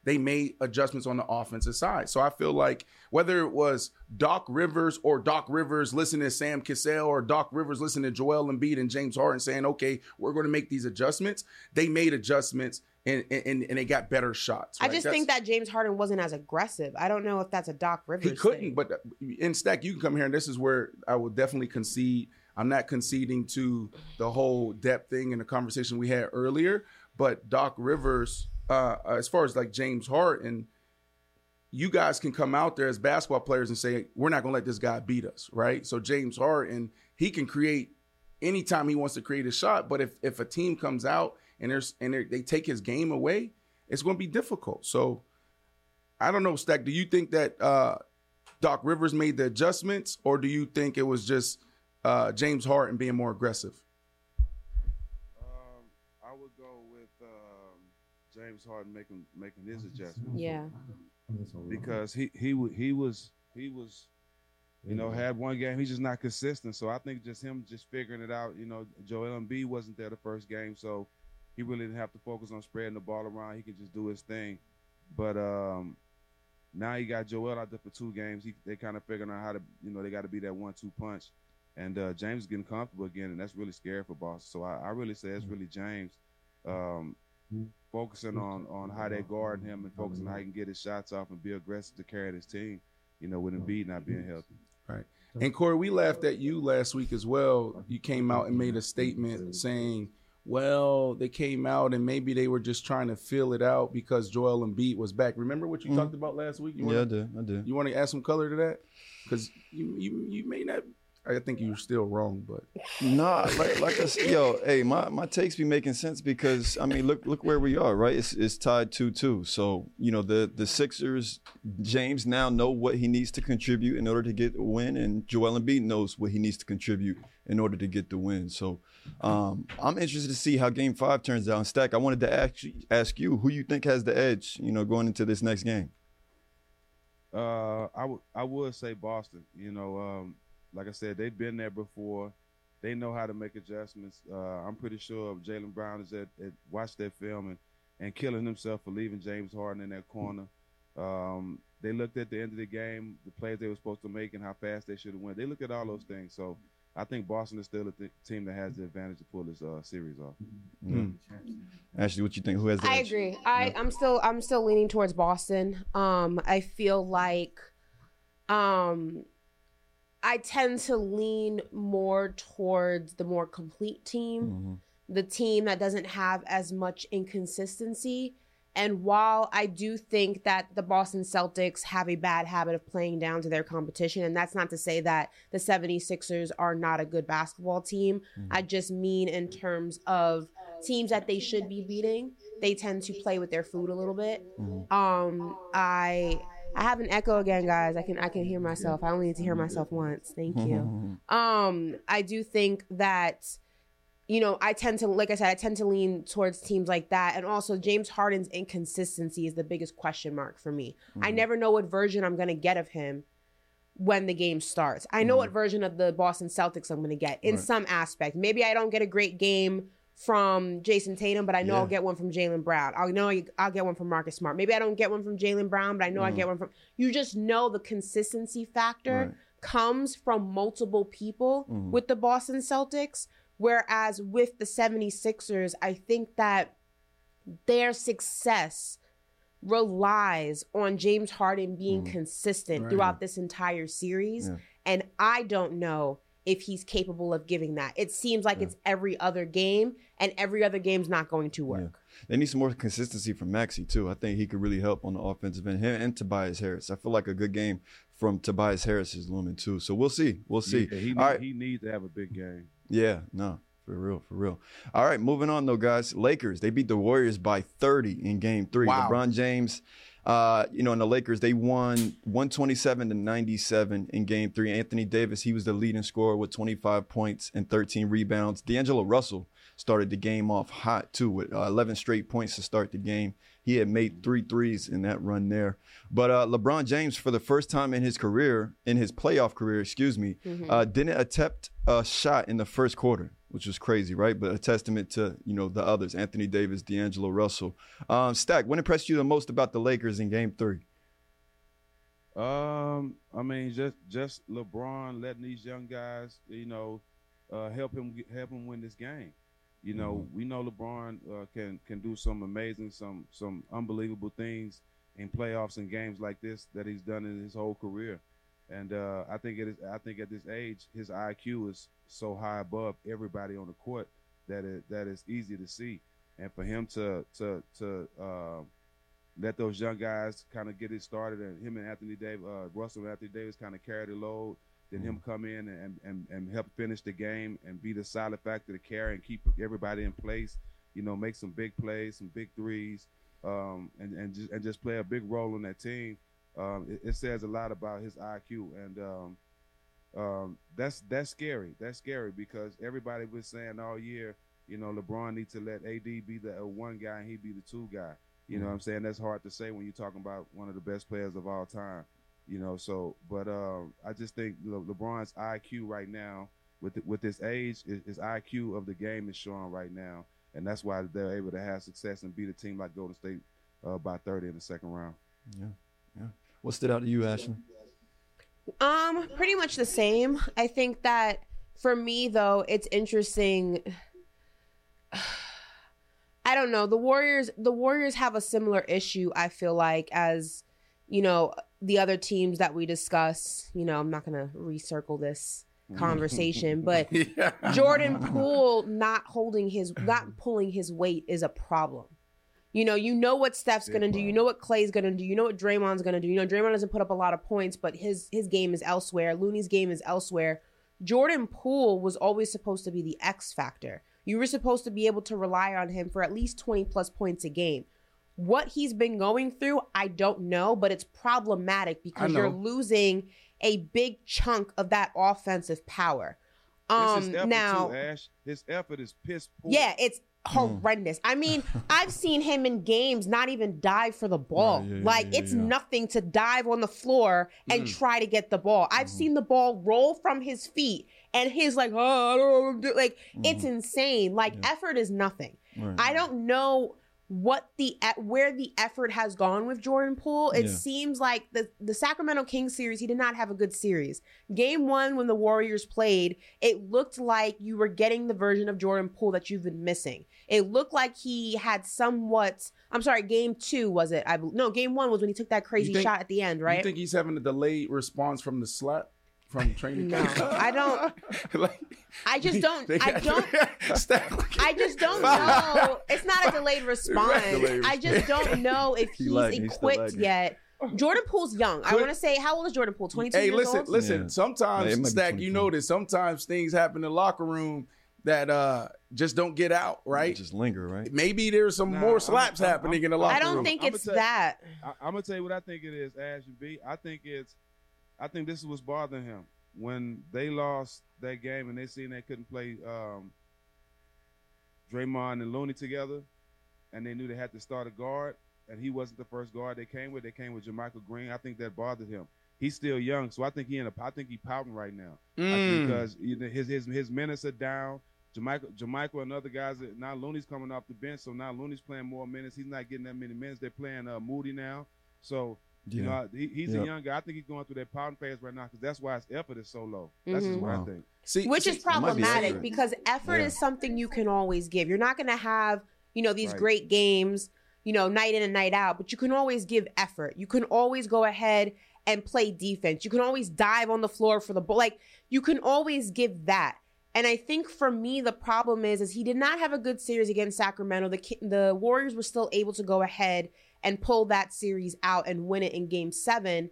they made adjustments on the offensive side. So I feel like whether it was Doc Rivers or Doc Rivers listening to Sam Cassell or Doc Rivers listening to Joel Embiid and James Harden saying, okay, we're going to make these adjustments. They made adjustments and they got better shots. Right? I just think that James Harden wasn't as aggressive. I don't know if that's a Doc Rivers thing. He couldn't, but in Stack, you can come here, and this is where I will definitely concede. I'm not conceding to the whole depth thing in the conversation we had earlier, but Doc Rivers, as far as like James Harden, you guys can come out there as basketball players and say, we're not going to let this guy beat us, right? So James Harden, he can create anytime he wants to create a shot, but if a team comes out and they take his game away, it's going to be difficult. So I don't know, Stack, do you think that Doc Rivers made the adjustments, or do you think it was just James Harden being more aggressive? I would go with James Harden making his adjustments. Yeah, because he was, you know, had one game. He's just not consistent. So I think just him just figuring it out. You know, Joel Embiid wasn't there the first game, so he really didn't have to focus on spreading the ball around. He could just do his thing. But now you got Joel out there for two games. They kind of figuring out how to, you know, they got to be that 1-2 punch. And James is getting comfortable again, and that's really scary for Boston. So I really say it's really James focusing on how they guard him and focusing on how he can get his shots off and be aggressive to carry this team, you know, with Embiid not being healthy. Right. And, Corey, we laughed at you last week as well. You came out and made a statement saying well, they came out and maybe they were just trying to feel it out because Joel Embiid was back. Remember what you talked about last week? I did. You want to add some color to that? Because you may not. I think you're still wrong, but nah, like I said, yo, hey, my takes be making sense because I mean, look where we are, right? It's tied 2-2. So you know the Sixers, James now know what he needs to contribute in order to get a win, and Joel Embiid knows what he needs to contribute in order to get the win. So I'm interested to see how Game 5 turns out. And Stack, I wanted to ask you who you think has the edge, you know, going into this next game. I would say Boston, you know. Like I said, they've been there before. They know how to make adjustments. I'm pretty sure Jaylen Brown has watched that film and killing himself for leaving James Harden in that corner. They looked at the end of the game, the plays they were supposed to make and how fast they should have went. They look at all those things. So I think Boston is still a team that has the advantage to pull this series off. Mm. Ashley, what you think? Who has the edge? I agree. I'm still leaning towards Boston. I feel like I tend to lean more towards the more complete team, the team that doesn't have as much inconsistency. And while I do think that the Boston Celtics have a bad habit of playing down to their competition, and that's not to say that the 76ers are not a good basketball team, I just mean in terms of teams that they should be beating, they tend to play with their food a little bit. I have an echo again, guys. I can hear myself. I only need to hear myself once. Thank you. I do think that, you know, I tend to lean towards teams like that. And also James Harden's inconsistency is the biggest question mark for me. I never know what version I'm going to get of him when the game starts. I know what version of the Boston Celtics I'm going to get in some aspect. Maybe I don't get a great game from Jason Tatum, but I know I'll get one from Jaylen Brown. I know I'll get one from Marcus Smart. Maybe I don't get one from Jaylen Brown, but I know I get one from... You just know the consistency factor comes from multiple people with the Boston Celtics, whereas with the 76ers, I think that their success relies on James Harden being consistent throughout this entire series, and I don't know if he's capable of giving that. It seems like it's every other game, and every other game's not going to work. They need some more consistency from Maxey, too. I think he could really help on the offensive end. Him and Tobias Harris. I feel like a good game from Tobias Harris is looming, too. So we'll see. We'll see. Yeah, he needs to have a big game. Yeah, no. For real. All right, moving on, though, guys. Lakers, they beat the Warriors by 30 in Game 3. Wow. LeBron James... you know, in the Lakers, they won 127-97 in Game 3. Anthony Davis, he was the leading scorer with 25 points and 13 rebounds. D'Angelo Russell started the game off hot, too, with 11 straight points to start the game. He had made 3 threes in that run there. But LeBron James, for the first time in his career, didn't attempt a shot in the first quarter, which was crazy, right? But a testament to, you know, the others, Anthony Davis, D'Angelo Russell. Stack, what impressed you the most about the Lakers in Game 3? I mean, just LeBron letting these young guys, you know, help him win this game. You know, we know LeBron can do some amazing, some unbelievable things in playoffs and games like this that he's done in his whole career. And I think at this age, his IQ is so high above everybody on the court that it's easy to see. And for him to let those young guys kind of get it started, and him and Russell and Anthony Davis kind of carry the load, then him come in and help finish the game and be the solid factor to carry and keep everybody in place, you know, make some big plays, some big threes, and just play a big role on that team. It says a lot about his IQ, and that's scary. That's scary because everybody was saying all year, you know, LeBron needs to let AD be the one guy and he be the two guy. You know what I'm saying? That's hard to say when you're talking about one of the best players of all time. You know, so but I just think LeBron's IQ right now with his age, his IQ of the game is showing right now, and that's why they're able to have success and beat a team like Golden State by 30 in the second round. Yeah. Yeah. What stood out to you, Ashley? Pretty much the same. I think that for me, though, it's interesting. I don't know. The Warriors have a similar issue, I feel like, as, you know, the other teams that we discuss. You know, I'm not going to recircle this conversation, but yeah. Jordan Poole not pulling his weight is a problem. You know what Steph's going to do. You know what Klay's going to do. You know what Draymond's going to do. You know, Draymond doesn't put up a lot of points, but his game is elsewhere. Looney's game is elsewhere. Jordan Poole was always supposed to be the X factor. You were supposed to be able to rely on him for at least 20 plus points a game. What he's been going through, I don't know, but it's problematic because you're losing a big chunk of that offensive power. This is effort now, too, Ash. His effort is piss poor. Yeah, it's horrendous. I mean, I've seen him in games not even dive for the ball. Nothing to dive on the floor and try to get the ball. I've seen the ball roll from his feet and he's like, I don't know what I'm doing. It's insane. Effort is nothing. Right. I don't know where the effort has gone with Jordan Poole. It seems like the Sacramento Kings series, he did not have a good series. Game one, when the Warriors played, it looked like you were getting the version of Jordan Poole that you've been missing. It looked like he had somewhat, I'm sorry, game two was it? Game one was when he took that shot at the end, right? You think he's having a delayed response from the slot? From training camp? No, I don't. I just don't know. It's not a delayed response. I just don't know if he's equipped yet. Jordan Poole's young. I want to say, how old is Jordan Poole? 22 years old? Hey, listen. Yeah. Sometimes, Stack, you know this. Sometimes things happen in the locker room that just don't get out, right? They just linger, right? Maybe there's some more slaps happening in the locker room. I'm going to tell you what I think it is, Ash and B. I think this is what's bothering him. When they lost that game and they seen they couldn't play Draymond and Looney together, and they knew they had to start a guard, and he wasn't the first guard they came with. They came with Jermichael Green. I think that bothered him. He's still young, so I think he's pouting right now because his minutes are down. Jermichael and other guys, now Looney's coming off the bench, so now Looney's playing more minutes. He's not getting that many minutes. They're playing Moody now, so. Yeah. You know, he's a young guy. I think he's going through that pouting phase right now because that's why his effort is so low. That's just what I think. Which is problematic because effort is something you can always give. You're not going to have, these great games, night in and night out, but you can always give effort. You can always go ahead and play defense. You can always dive on the floor for the ball. You can always give that. And I think for me, the problem is he did not have a good series against Sacramento. The Warriors were still able to go ahead and pull that series out and win it in game 7.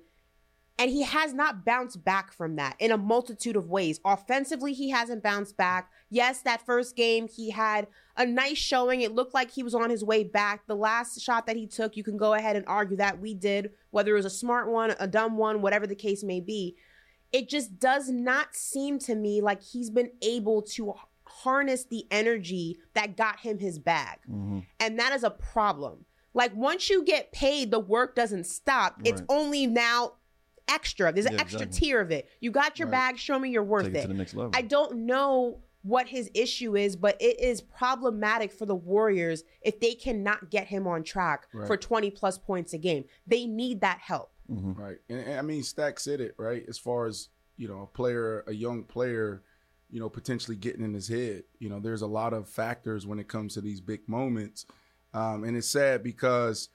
And he has not bounced back from that in a multitude of ways. Offensively, he hasn't bounced back. Yes, that first game, he had a nice showing. It looked like he was on his way back. The last shot that he took, you can go ahead and argue that we did, whether it was a smart one, a dumb one, whatever the case may be. It just does not seem to me like he's been able to harness the energy that got him his bag. Mm-hmm. And that is a problem. Once you get paid, the work doesn't stop. Right. It's only now extra. There's an extra tier of it. You got your bag. Show me you're worth it. To the next level. I don't know what his issue is, but it is problematic for the Warriors if they cannot get him on track for 20 plus points a game. They need that help. Mm-hmm. Right. And I mean, Stack said it, right? As far as, a young player, potentially getting in his head. There's a lot of factors when it comes to these big moments. And it's sad because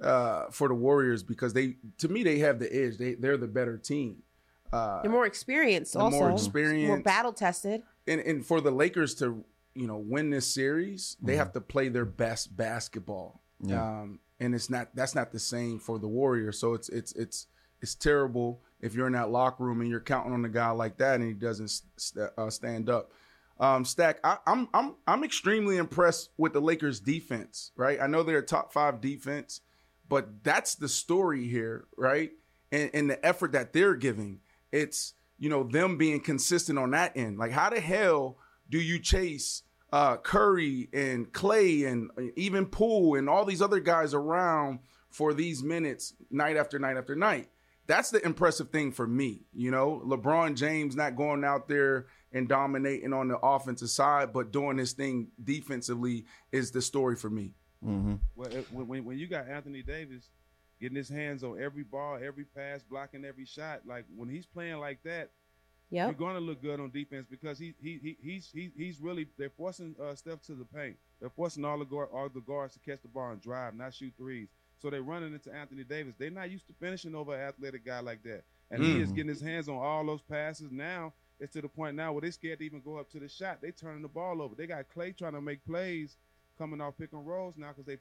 for the Warriors, because to me, they have the edge. They're the better team. They're more experienced also. More battle tested. And for the Lakers to, win this series, they have to play their best basketball. Yeah. And that's not the same for the Warriors. So it's terrible if you're in that locker room and you're counting on a guy like that and he doesn't stand up. Stack, I'm extremely impressed with the Lakers defense, right? I know they're a top 5 defense, but that's the story here, right? And the effort that they're giving, it's, them being consistent on that end. How the hell do you chase Curry and Klay and even Poole and all these other guys around for these minutes night after night after night? That's the impressive thing for me. LeBron James not going out there and dominating on the offensive side, but doing his thing defensively is the story for me. Mm-hmm. Well, when you got Anthony Davis getting his hands on every ball, every pass, blocking every shot, when he's playing like that, you're going to look good on defense because he's really they're forcing Steph to the paint. They're forcing all the guards to catch the ball and drive, not shoot threes. So they're running into Anthony Davis. They're not used to finishing over an athletic guy like that, and he is getting his hands on all those passes now. It's to the point now where they're scared to even go up to the shot. They turning the ball over. They got Klay trying to make plays coming off pick and rolls now because they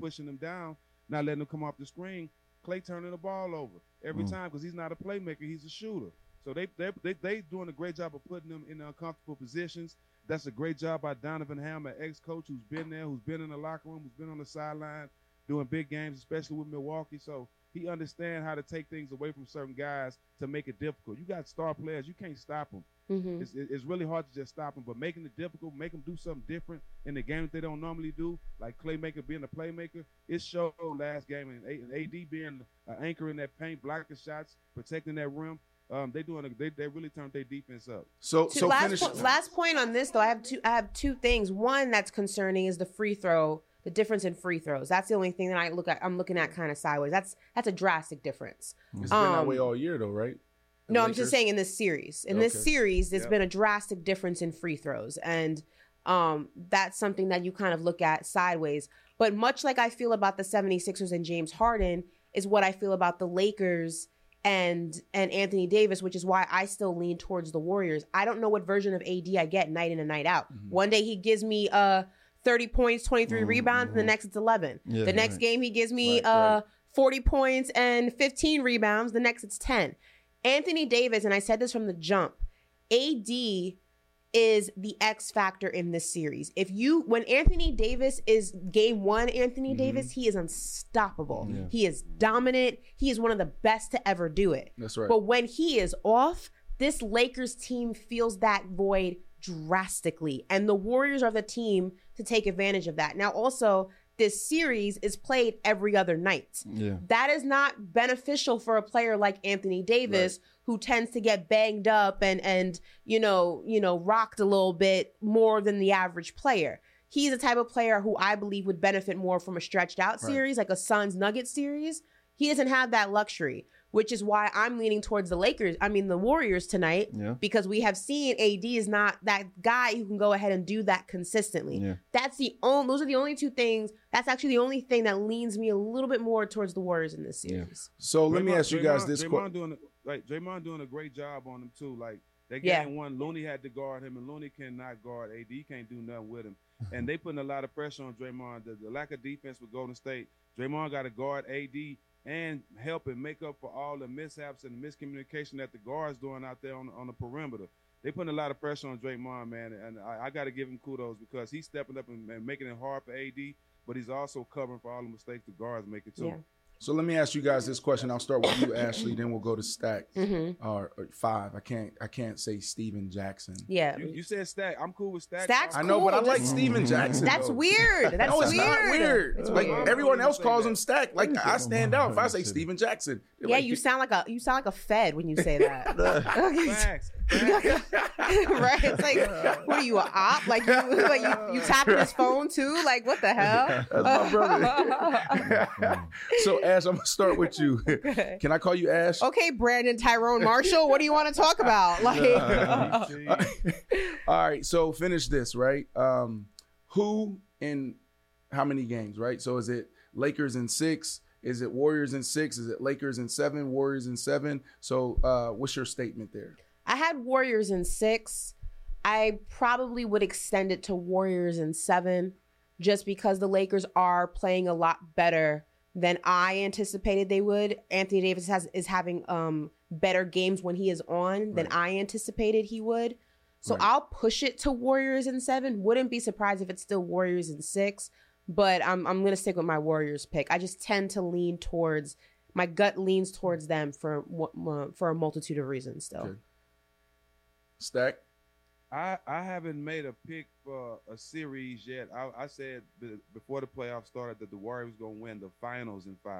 pushing them down, not letting them come off the screen. Klay turning the ball over every time because he's not a playmaker. He's a shooter. So they doing a great job of putting them in uncomfortable positions. That's a great job by Donovan Hamm, an ex-coach who's been there, who's been in the locker room, who's been on the sideline doing big games, especially with Milwaukee. So he understands how to take things away from certain guys to make it difficult. You got star players. You can't stop them. Mm-hmm. It's really hard to just stop them, but making it difficult, make them do something different in the game that they don't normally do, like Claymaker being a playmaker. It showed last game, and AD being an anchor in that paint, blocking shots, protecting that rim. They really turned their defense up. So last point on this though, I have two things. One that's concerning is the free throw, the difference in free throws. That's the only thing that I'm looking at kind of sideways. That's a drastic difference. It's been that way all year though, right? The Lakers? I'm just saying in this series. There's been a drastic difference in free throws, and that's something that you kind of look at sideways. But much like I feel about the 76ers and James Harden is what I feel about the Lakers and Anthony Davis, which is why I still lean towards the Warriors. I don't know what version of AD I get night in and night out. Mm-hmm. One day he gives me 30 points, 23 rebounds, and the next it's 11. Yeah, the next game he gives me 40 points and 15 rebounds. The next it's 10. Anthony Davis, and I said this from the jump, AD is the X factor in this series. When Anthony Davis is game one, he is unstoppable. Yeah. He is dominant. He is one of the best to ever do it. That's right. But when he is off, this Lakers team feels that void drastically. And the Warriors are the team to take advantage of that. Now, also, this series is played every other night. Yeah. That is not beneficial for a player like Anthony Davis, right, who tends to get banged up and you know rocked a little bit more than the average player. He's the type of player who I believe would benefit more from a stretched out series, right, like a Suns-Nuggets series. He doesn't have that luxury, which is why I'm leaning towards the Warriors tonight, because we have seen AD is not that guy who can go ahead and do that consistently. Yeah. Those are the only two things. That's actually the only thing that leans me a little bit more towards the Warriors in this series. Yeah. So let me ask you guys this question. Draymond doing a great job on him, too. Like, that game one, Looney had to guard him, and Looney cannot guard AD. He can't do nothing with him. And they putting a lot of pressure on Draymond. The lack of defense with Golden State, Draymond got to guard AD and help and make up for all the mishaps and the miscommunication that the guard's doing out there on the perimeter. They putting a lot of pressure on Draymond, man, and I got to give him kudos because he's stepping up and making it hard for AD, but he's also covering for all the mistakes the guards make it too. Yeah. So let me ask you guys this question. I'll start with you, Ashley. Then we'll go to Stack or Five. I can't say Steven Jackson. Yeah, you said Stack. I'm cool with Stack. Stack's I know, cool, but I like Steven Jackson. That's weird. That's no, it's weird. Not weird. It's like everyone else calls him Stack. Like I stand out if I say Steven Jackson. They're yeah, like, you sound like a Fed when you say that. Right? It's like, what are you, an op? Like you tapping his phone too? Like what the hell? That's my brother. So. Ash, I'm going to start with you. Okay. Can I call you Ash? Okay, Brandon Tyrone Marshall, what do you want to talk about? Like, all right, so finish this, right? Who in how many games, right? So is it Lakers in 6? Is it Warriors in 6? Is it Lakers in 7? Warriors in 7? So what's your statement there? I had Warriors in 6. I probably would extend it to Warriors in 7 just because the Lakers are playing a lot better than I anticipated they would. Anthony Davis is having better games when he is on than I anticipated he would. So I'll push it to Warriors in 7. Wouldn't be surprised if it's still Warriors in 6, but I'm going to stick with my Warriors pick. I just tend to lean towards, my gut leans towards them for a multitude of reasons still. Okay. Stack? I haven't made a pick for a series yet. I said before the playoffs started that the Warriors going to win the finals in 5.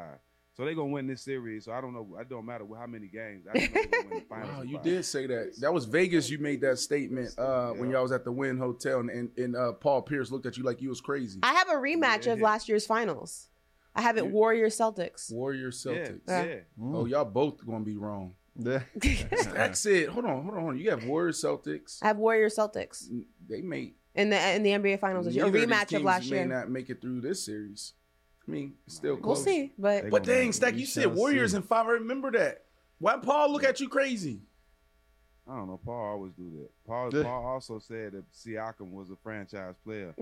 So they're going to win this series. So I don't know. It don't matter how many games. I don't know they're going to win the finals. Wow, you did say that. That was Vegas. You made that statement when y'all was at the Wynn Hotel and Paul Pierce looked at you like you was crazy. I have a rematch of last year's finals. I have it Warriors-Celtics. Warriors-Celtics. Yeah. Oh, y'all both going to be wrong. That's it. Hold on. You have Warriors Celtics. I have Warriors Celtics. They may in the NBA Finals. A rematch of last year. May not make it through this series. I mean, it's still close. We'll see. But dang, Stack, you said Warriors in 5. I remember that. Why Paul look at you crazy? I don't know. Paul always do that. Paul also said that Siakam was a franchise player.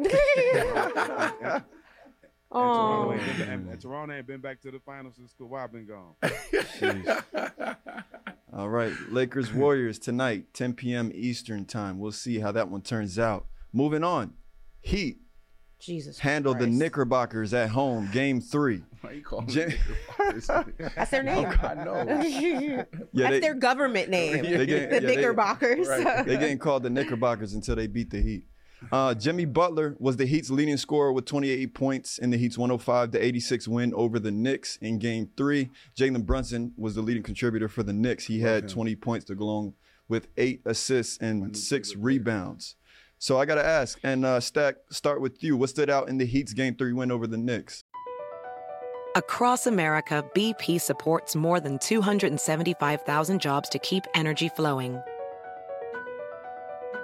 And Toronto ain't been back to the finals since Kawhi been gone. All right, Lakers Warriors tonight, 10 p.m. Eastern time. We'll see how that one turns out. Moving on, Heat. Jesus handle Christ. The Knickerbockers at home, Game 3. Why you calling them Knickerbockers? That's their name. I know. That's their government name, the Knickerbockers. Right. They're getting called the Knickerbockers until they beat the Heat. Jimmy Butler was the Heat's leading scorer with 28 points in the Heat's 105-86 win over the Knicks in Game 3. Jalen Brunson was the leading contributor for the Knicks. He had 20 points to go along with 8 assists and 6 rebounds. So I got to ask, and Stack, start with you. What stood out in the Heat's Game 3 win over the Knicks? Across America, BP supports more than 275,000 jobs to keep energy flowing.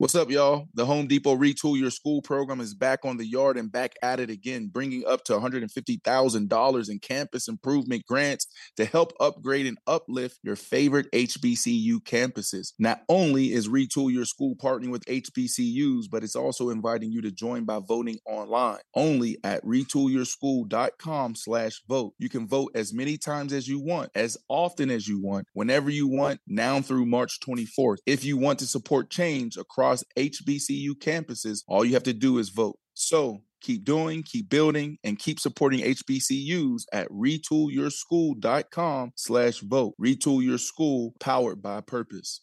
What's up, y'all? The Home Depot Retool Your School program is back on the yard and back at it again, bringing up to $150,000 in campus improvement grants to help upgrade and uplift your favorite HBCU campuses. Not only is Retool Your School partnering with HBCUs, but it's also inviting you to join by voting online, only at retoolyourschool.com/vote. You can vote as many times as you want, as often as you want, whenever you want, now through March 24th. If you want to support change across HBCU campuses, all you have to do is vote. So keep doing, keep building, and keep supporting HBCUs at retoolyourschool.com/vote. Retool Your School, powered by purpose.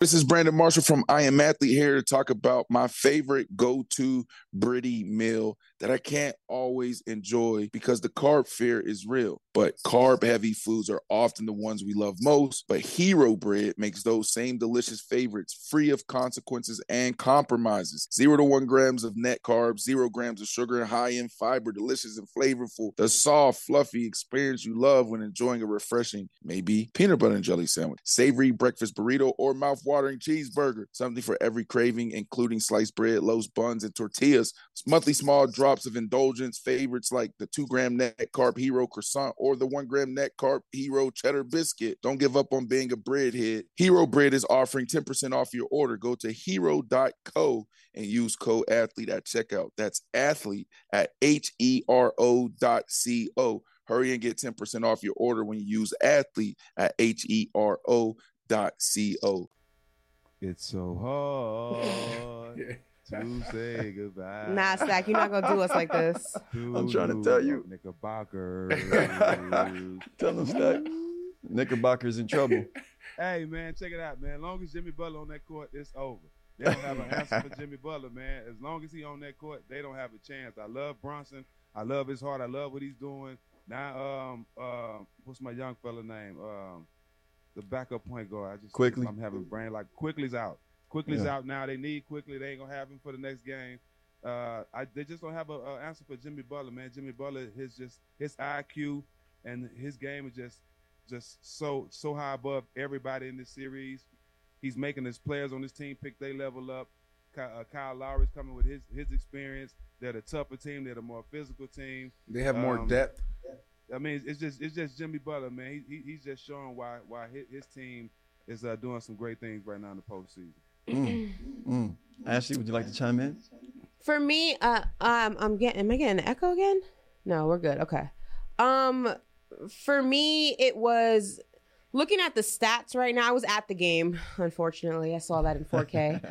This is Brandon Marshall from I Am Athlete here to talk about my favorite go-to Britty meal that I can't always enjoy because the carb fear is real. But carb-heavy foods are often the ones we love most. But Hero Bread makes those same delicious favorites free of consequences and compromises. 0 to 1 grams of net carbs, 0 grams of sugar, high in fiber, delicious and flavorful. The soft, fluffy experience you love when enjoying a refreshing, maybe peanut butter and jelly sandwich, savory breakfast burrito, or mouthwatering cheeseburger. Something for every craving, including sliced bread, loaves, buns, and tortillas. Monthly small drops of indulgence favorites like the 2-gram net carb Hero croissant or the 1-gram net carb Hero cheddar biscuit. Don't give up on being a breadhead. Hero Bread is offering 10% off your order. Go to hero.co and use code athlete at checkout. That's athlete at hero.co. Hurry and get 10% off your order when you use athlete at hero.co. It's so hard to say goodbye. Nah, Stack, you're not going to do us like this. I'm trying to tell you. Knickerbockers. Tell them, Stack. Knickerbocker's in trouble. Hey, man, check it out, man. As long as Jimmy Butler on that court, it's over. They don't have an answer for Jimmy Butler, man. As long as he on that court, they don't have a chance. I love Bronson. I love his heart. I love what he's doing. Now, what's my young fella name? The backup point guard. I just Quickly. I'm having brain like Quickly's out. Quickly's out now. They need Quickly. They ain't gonna have him for the next game. They just don't have an answer for Jimmy Butler, man. Jimmy Butler, his IQ and his game is just so high above everybody in this series. He's making his players on his team pick their level up. Kyle Lowry's coming with his experience. They're the tougher team. They're the more physical team. They have more depth. I mean, it's just Jimmy Butler, man. He's just showing why his team is doing some great things right now in the postseason. Ashley, would you like to chime in? For me, am I getting an echo again? No, we're good. Okay. For me, it was looking at the stats right now. I was at the game, unfortunately. I saw that in 4K.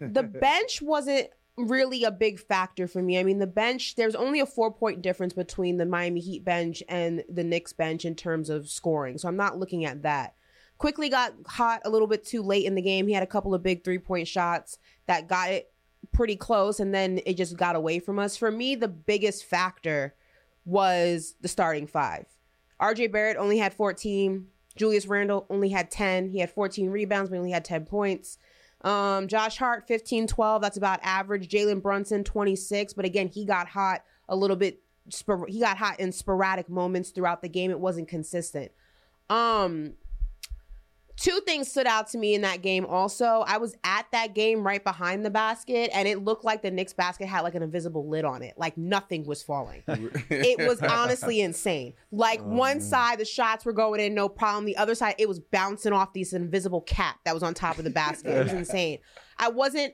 The bench wasn't really a big factor for me. I mean, the bench, there's only a 4-point difference between the Miami Heat bench and the Knicks bench in terms of scoring. So I'm not looking at that. Quickly got hot a little bit too late in the game. He had a couple of big 3-point shots that got it pretty close, and then it just got away from us. For me, the biggest factor was the starting five. R.J. Barrett only had 14. Julius Randle only had 10. He had 14 rebounds, but only had 10 points. Josh Hart, 15-12. That's about average. Jalen Brunson, 26. But again, he got hot a little bit. He got hot in sporadic moments throughout the game. It wasn't consistent. Two things stood out to me in that game also. I was at that game right behind the basket, and it looked like the Knicks basket had like an invisible lid on it. Like nothing was falling. It was honestly insane. Like one side, the shots were going in, no problem. The other side, it was bouncing off this invisible cap that was on top of the basket. It was insane. I wasn't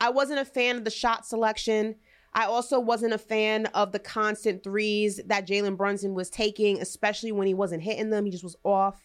a fan of the shot selection. I also wasn't a fan of the constant threes that Jalen Brunson was taking, especially when he wasn't hitting them. He just was off.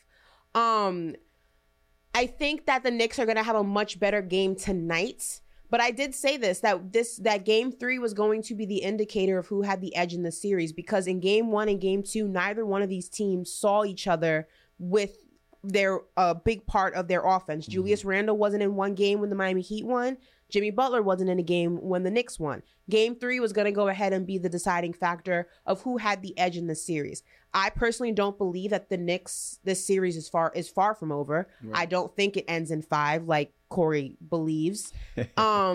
I think that the Knicks are going to have a much better game tonight. But I did say that game three was going to be the indicator of who had the edge in the series, because in game one and game two, neither one of these teams saw each other with their big part of their offense. Mm-hmm. Julius Randle wasn't in one game when the Miami Heat won. Jimmy Butler wasn't in a game when the Knicks won. Game three was going to go ahead and be the deciding factor of who had the edge in the series. I personally don't believe that the Knicks, this series is far from over. Right. I don't think it ends in 5 like Corey believes. But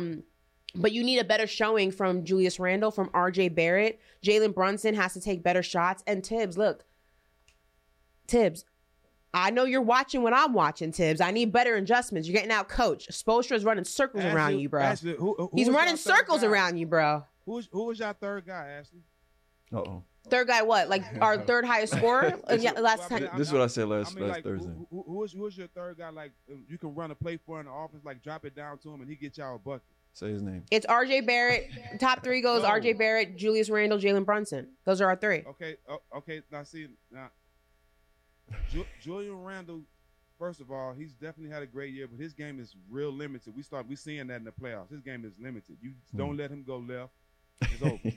you need a better showing from Julius Randle, from R.J. Barrett. Jalen Brunson has to take better shots. And Tibbs, look. Tibbs. I know you're watching when I'm watching, Tibbs. I need better adjustments. You're getting out, coach. Spoelstra's running circles around you, bro. Ashley, who he's running circles around you, bro. Who was your third guy, Ashley? Uh-oh. Third guy what? Like our third highest scorer? This is what I said last Thursday. Who is your third guy? Like you can run a play for in the offense, like drop it down to him and he get y'all a bucket. Say his name. It's R.J. Barrett. Top three goes R.J. Barrett, Julius Randle, Jalen Brunson. Those are our three. Okay. Now see. Now. Julian Randle, first of all, he's definitely had a great year, but his game is real limited. We're seeing that in the playoffs. His game is limited. You don't let him go left. It's over.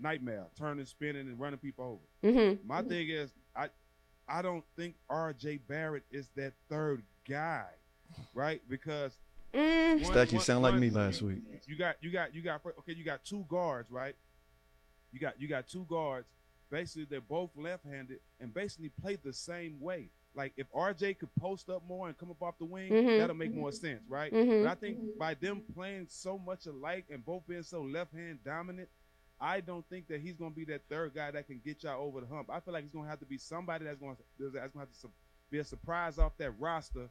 Nightmare, turning, spinning, and running people over. Mm-hmm. My thing is, I don't think R.J. Barrett is that third guy, right? Because Stack, you sound like me last week. You got two guards, right? You got two guards. Basically, they're both left-handed and basically play the same way. Like, if RJ could post up more and come up off the wing, mm-hmm. that'll make more sense, right? Mm-hmm. But I think by them playing so much alike and both being so left-hand dominant, I don't think that he's going to be that third guy that can get y'all over the hump. I feel like he's going to have to be somebody that's going to have to be a surprise off that roster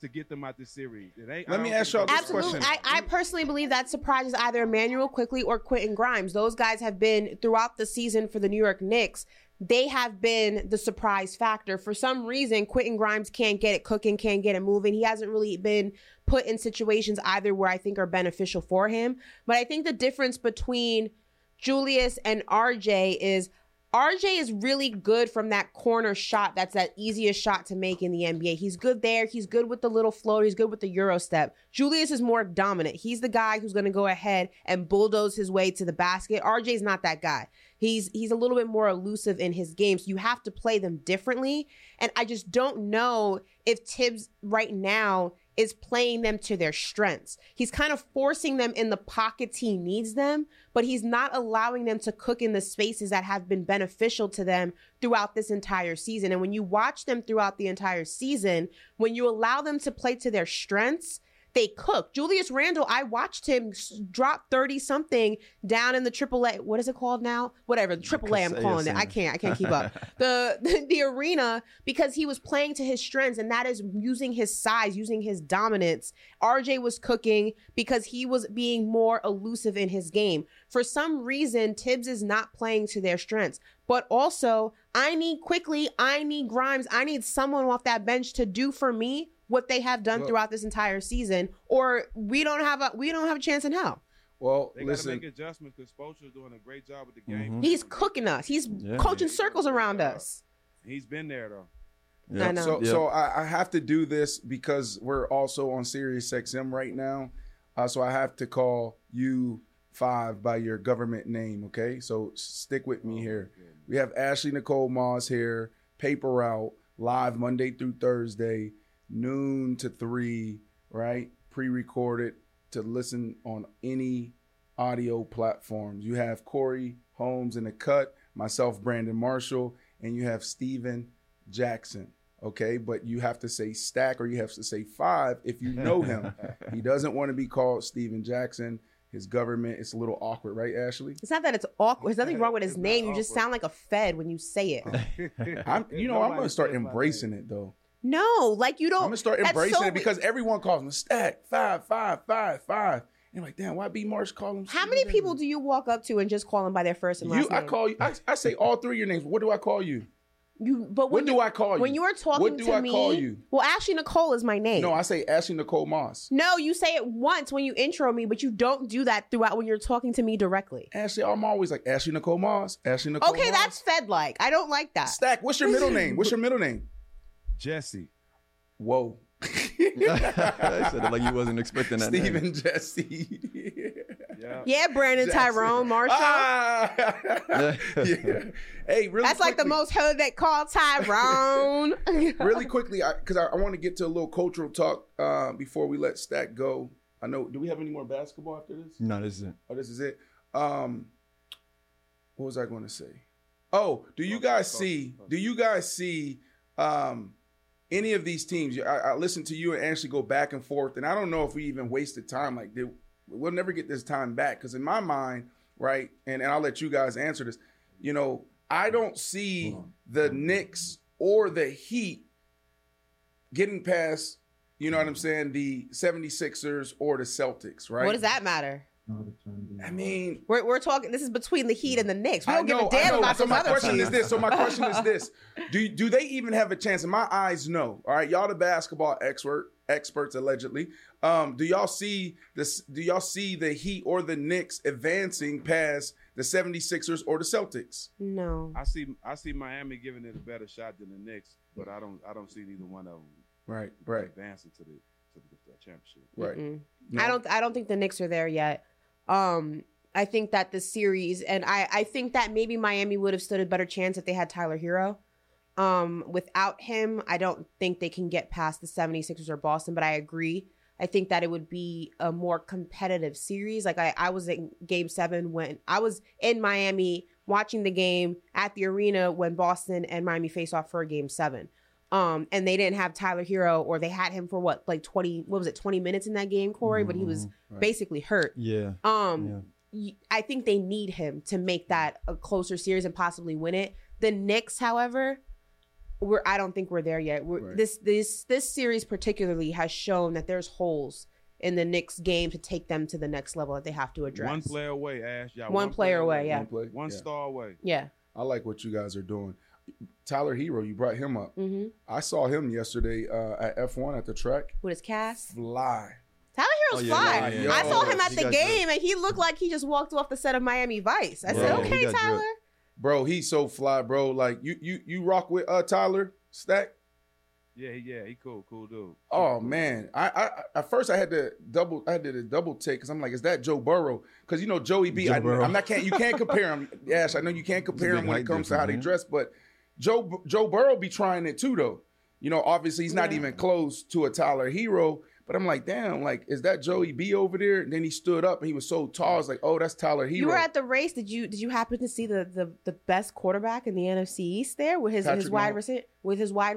to get them out this series. Let me ask y'all this question. Absolutely. I personally believe that surprises either Emmanuel Quickly or Quentin Grimes. Those guys have been, throughout the season for the New York Knicks, they have been the surprise factor. For some reason, Quentin Grimes can't get it cooking, can't get it moving. He hasn't really been put in situations either where I think are beneficial for him. But I think the difference between Julius and RJ is RJ is really good from that corner shot. That's that easiest shot to make in the NBA. He's good there. He's good with the little floater. He's good with the Euro step. Julius is more dominant. He's the guy who's going to go ahead and bulldoze his way to the basket. RJ's not that guy. He's a little bit more elusive in his game. So you have to play them differently. And I just don't know if Tibbs right now is playing them to their strengths. He's kind of forcing them in the pockets he needs them, but he's not allowing them to cook in the spaces that have been beneficial to them throughout this entire season. And when you watch them throughout the entire season, when you allow them to play to their strengths, they cook. Julius Randle, I watched him drop 30-something down in the AAA. What is it called now? Whatever, the AAA I'm calling it. I can't keep up. The arena, because he was playing to his strengths, and that is using his size, using his dominance. RJ was cooking because he was being more elusive in his game. For some reason, Tibbs is not playing to their strengths. But also, I need Quickly, I need Grimes, I need someone off that bench to do for me what they have done throughout this entire season, or we don't have a chance in hell. Well, they gotta make adjustments because Spoelstra's doing a great job with the game. Mm-hmm. He's cooking us. He's coaching circles around us. He's been there though. Yeah. I know. So I have to do this because we're also on Sirius XM right now, so I have to call U5 by your government name, okay? So stick with me here. We have Ashley Nicole Moss here, Paper Route, live Monday through Thursday, noon to 3, right? Pre-recorded to listen on any audio platforms. You have Corey Holmes in the cut, myself, Brandon Marshall, and you have Steven Jackson. Okay, but you have to say Stack or you have to say Five if you know him. He doesn't want to be called Steven Jackson. His government, it's a little awkward, right, Ashley? It's not that it's awkward. There's nothing wrong with his name. You just sound like a fed when you say it. I'm going to start embracing it, though. No, like you don't. I'm going to start embracing it because everyone calls him Stack, Five. And you're like, damn, why B. Marsh call him? How many people do you walk up to and just call them by their first and last name? I call you. I say all three of your names. What do I call you? What do I call you? When you are talking what do to I me, call you? Well, Ashley Nicole is my name. No, I say Ashley Nicole Moss. No, you say it once when you intro me, but you don't do that throughout when you're talking to me directly. Ashley, I'm always like Ashley Nicole Moss. Ashley Nicole. Okay, Moss. That's fed-like. I don't like that. Stack, what's your middle name? Jesse. Whoa. I said it like you wasn't expecting that. Steven name. Jesse. Yeah, Brandon Jesse. Tyrone Marshall. Yeah. Hey, really. That's quickly, like the most hood that called Tyrone. Really quickly, because I want to get to a little cultural talk before we let Stack go. I know. Do we have any more basketball after this? No, this is it. Oh, this is it. What was I going to say? Oh, do you guys see? Any of these teams, I listened to you and Ashley go back and forth, and I don't know if we even wasted time. Like, we'll never get this time back because in my mind, right, and I'll let you guys answer this, I don't see the Knicks or the Heat getting past, you know what I'm saying, the 76ers or the Celtics, right? What does that matter? I mean, we're talking. This is between the Heat and the Knicks. We don't give a damn about some other teams. So my question is this: Do they even have a chance? In my eyes, no. All right, y'all the basketball experts allegedly. Do y'all see this? Do y'all see the Heat or the Knicks advancing past the 76ers or the Celtics? No. I see Miami giving it a better shot than the Knicks, but I don't see neither one of them right advancing to the championship. Right. No. I don't think the Knicks are there yet. I think that the series, and I think that maybe Miami would have stood a better chance if they had Tyler Hero. Without him, I don't think they can get past the 76ers or Boston, but I agree. I think that it would be a more competitive series. Like I was in game 7 when I was in Miami watching the game at the arena when Boston and Miami faced off for game 7. And they didn't have Tyler Hero, or they had him for 20 minutes in that game, Corey? Mm-hmm. But he was basically hurt. Yeah. I think they need him to make that a closer series and possibly win it. The Knicks, however, I don't think we're there yet. This series particularly has shown that there's holes in the Knicks game to take them to the next level that they have to address. One player away, Ash. Yeah, one player away, yeah. One star away. Yeah. I like what you guys are doing. Tyler Hero, you brought him up. Mm-hmm. I saw him yesterday at F1 at the track. With his cast? Fly. Tyler Hero's fly. Yeah. I saw him at the game, and he looked like he just walked off the set of Miami Vice. I said, okay, Tyler. Drip. Bro, he's so fly, bro. Like, you rock with Tyler Stack? Yeah, he cool dude. Oh, man. I at first I had to double take because I'm like, is that Joe Burrow? Because, Joey B, you can't compare him. Ash, I know you can't compare him when it comes to how they dress, but Joe Burrow be trying it too, though. Obviously he's not even close to a Tyler Hero, but I'm like, damn, like, is that Joey B over there? And then he stood up and he was so tall. I was like, oh, that's Tyler Hero. You were at the race. Did you happen to see the best quarterback in the NFC East there with his wide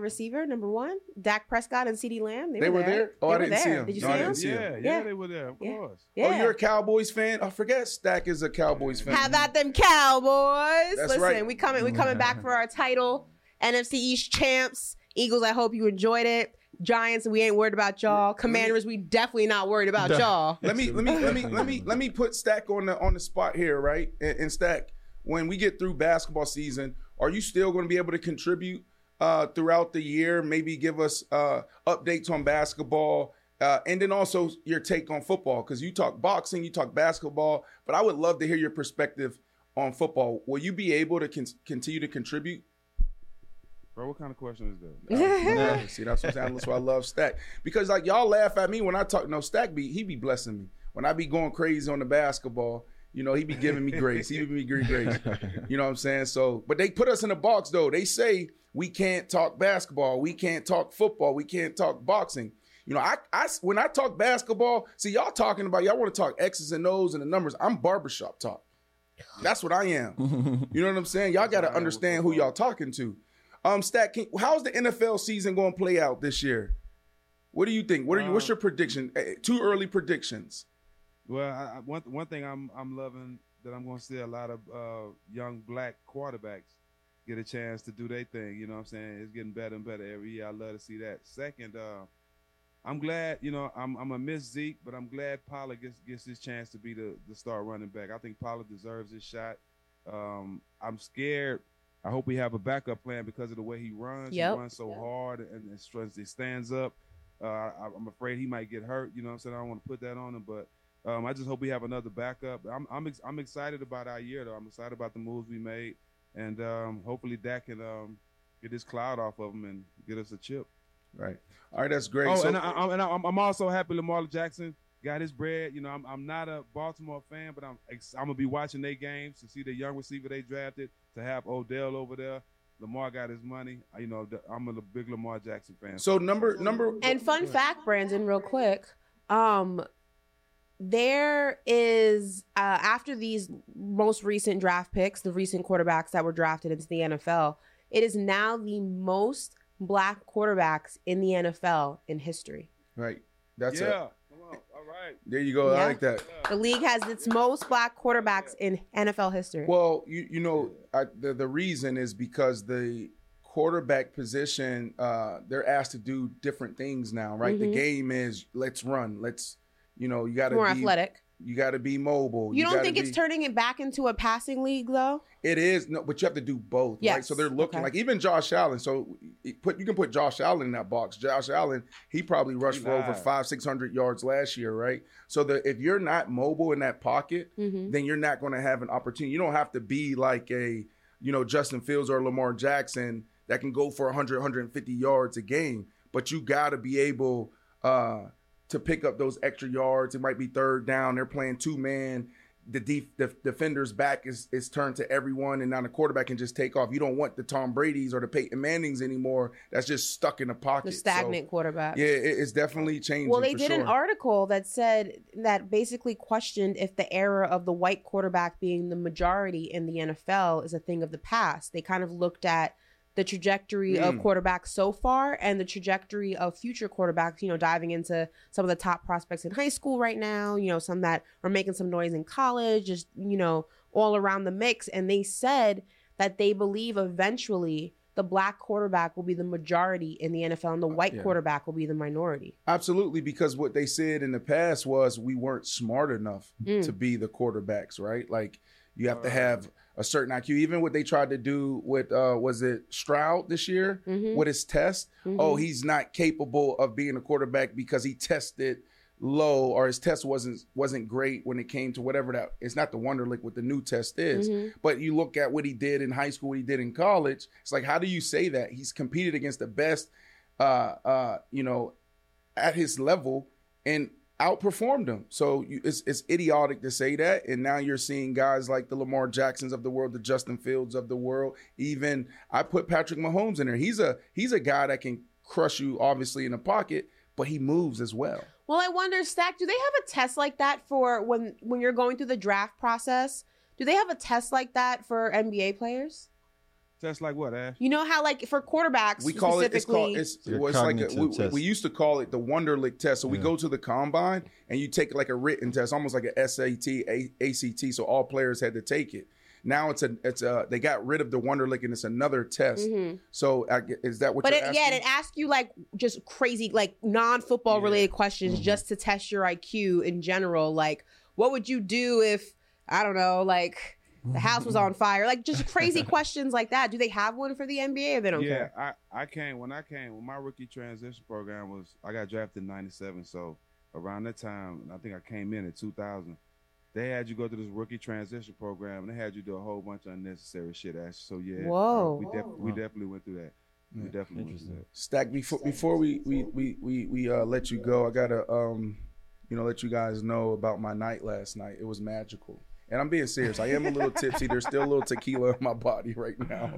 receiver, number one, Dak Prescott and CeeDee Lamb? They were there? Oh, I didn't see him. Did you see him? Yeah, they were there. Of course. Yeah. Oh, you're a Cowboys fan? I forget Stack is a Cowboys fan. How about them Cowboys? That's Listen, right. we coming back for our title. NFC East champs. Eagles, I hope you enjoyed it. Giants, we ain't worried about y'all. Commanders, we definitely not worried about y'all. Let me put Stack on the spot here, right? And Stack, when we get through basketball season, are you still going to be able to contribute throughout the year? Maybe give us updates on basketball, and then also your take on football, because you talk boxing, you talk basketball, but I would love to hear your perspective on football. Will you be able to continue to contribute? Bro, what kind of question is that? See, that's what I love Stack. Because, like, y'all laugh at me when I talk. No, Stack, he be blessing me. when I be going crazy on the basketball, you know, he be giving me grace. He be giving me grace. You know what I'm saying? So, but they put us in a box, though. They say we can't talk basketball. We can't talk football. We can't talk boxing. You know, I when I talk basketball, see, y'all talking about, y'all want to talk X's and O's and the numbers. I'm barbershop talk. That's what I am. You know what I'm saying? Y'all got to understand who y'all talking to. Stat King, how's the NFL season going to play out this year? What do you think? What are you? What's your prediction? Two early predictions. Well, one thing I'm loving that I'm going to see a lot of young black quarterbacks get a chance to do their thing. You know what I'm saying? It's getting better and better every year. I love to see that. Second, I'm glad, you know, I'm a miss Zeke, but I'm glad Pollard gets his chance to be the star running back. I think Pollard deserves his shot. I'm scared. I hope we have a backup plan because of the way he runs. Yep. He runs so hard and he stands up. I'm afraid he might get hurt. You know what I'm saying? I don't want to put that on him, but I just hope we have another backup. I'm excited about our year, though. I'm excited about the moves we made, and hopefully Dak can get this cloud off of him and get us a chip. Right. All right, that's great. Oh, so, I'm also happy Lamar Jackson got his bread. You know, I'm not a Baltimore fan, but I'm gonna be watching their games to see the young receiver they drafted, to have Odell over there. Lamar got his money. You know, I'm a big Lamar Jackson fan. So number. And fun fact, Brandon, real quick. There is after these most recent draft picks, the recent quarterbacks that were drafted into the NFL, it is now the most black quarterbacks in the NFL in history. Right. That's it. Yeah. Come on. All right. There you go. Yeah. I like that. Yeah. The league has its most black quarterbacks in NFL history. Well, you know, the reason is because the quarterback position, they're asked to do different things now, right? Mm-hmm. The game is let's run. Let's, you know, you got to be more athletic. You got to be mobile. You don't think it's turning it back into a passing league, though? It is. No, but you have to do both. Yes. Right? So they're looking like even Josh Allen. So you can put Josh Allen in that box. Josh Allen, he probably rushed for over 500-600 yards last year, right? So if you're not mobile in that pocket, mm-hmm. then you're not going to have an opportunity. You don't have to be like a, you know, Justin Fields or Lamar Jackson that can go for 100, 150 yards a game. But you got to be able to pick up those extra yards. It might be third down. They're playing two-man. The defender's back is turned to everyone, and now the quarterback can just take off. You don't want the Tom Brady's or the Peyton Manning's anymore. That's just stuck in the pocket. The stagnant quarterback. Yeah, it's definitely changing. Well, they did an article that said that basically questioned if the era of the white quarterback being the majority in the NFL is a thing of the past. They kind of looked at the trajectory of quarterbacks so far and the trajectory of future quarterbacks, you know, diving into some of the top prospects in high school right now, you know, some that are making some noise in college, just, you know, all around the mix. And they said that they believe eventually the black quarterback will be the majority in the NFL and the white quarterback will be the minority. Absolutely, because what they said in the past was we weren't smart enough to be the quarterbacks, right? Like you have to have a certain IQ. Even what they tried to do with, was it Stroud this year? Mm-hmm. With his test? Mm-hmm. Oh, he's not capable of being a quarterback because he tested low, or his test wasn't great when it came to whatever that. It's not the Wonderlic what the new test is. Mm-hmm. But you look at what he did in high school, what he did in college. It's like, how do you say that? He's competed against the best, you know, at his level and outperformed them. So it's idiotic to say that. And now you're seeing guys like the Lamar Jacksons of the world, the Justin Fields of the world. Even I put Patrick Mahomes in there. He's a guy that can crush you, obviously, in the pocket, but he moves as well. Well, I wonder, Stack, do they have a test like that for when you're going through the draft process? Do they have a test like that for NBA players? Test like what, Ash? You know how, like, for quarterbacks, we call it. We used to call it the Wonderlic test. So we go to the combine and you take like a written test, almost like a SAT, ACT. So all players had to take it. Now they got rid of the Wonderlic and it's another test. Mm-hmm. So is that what? But it asks you like just crazy, like non-football related questions just to test your IQ in general. Like, what would you do if I don't know, like, the house was on fire, like just crazy questions like that. Do they have one for the NBA or they don't care? Yeah, I came when my rookie transition program was, I got drafted in 97. So around that time, I think I came in 2000, they had you go through this rookie transition program and they had you do a whole bunch of unnecessary shit. So yeah, we definitely went through that. Yeah. We definitely went through that. Stack, before we let you go, I got a you know, let you guys know about my night last night. It was magical. And I'm being serious. I am a little tipsy. There's still a little tequila in my body right now.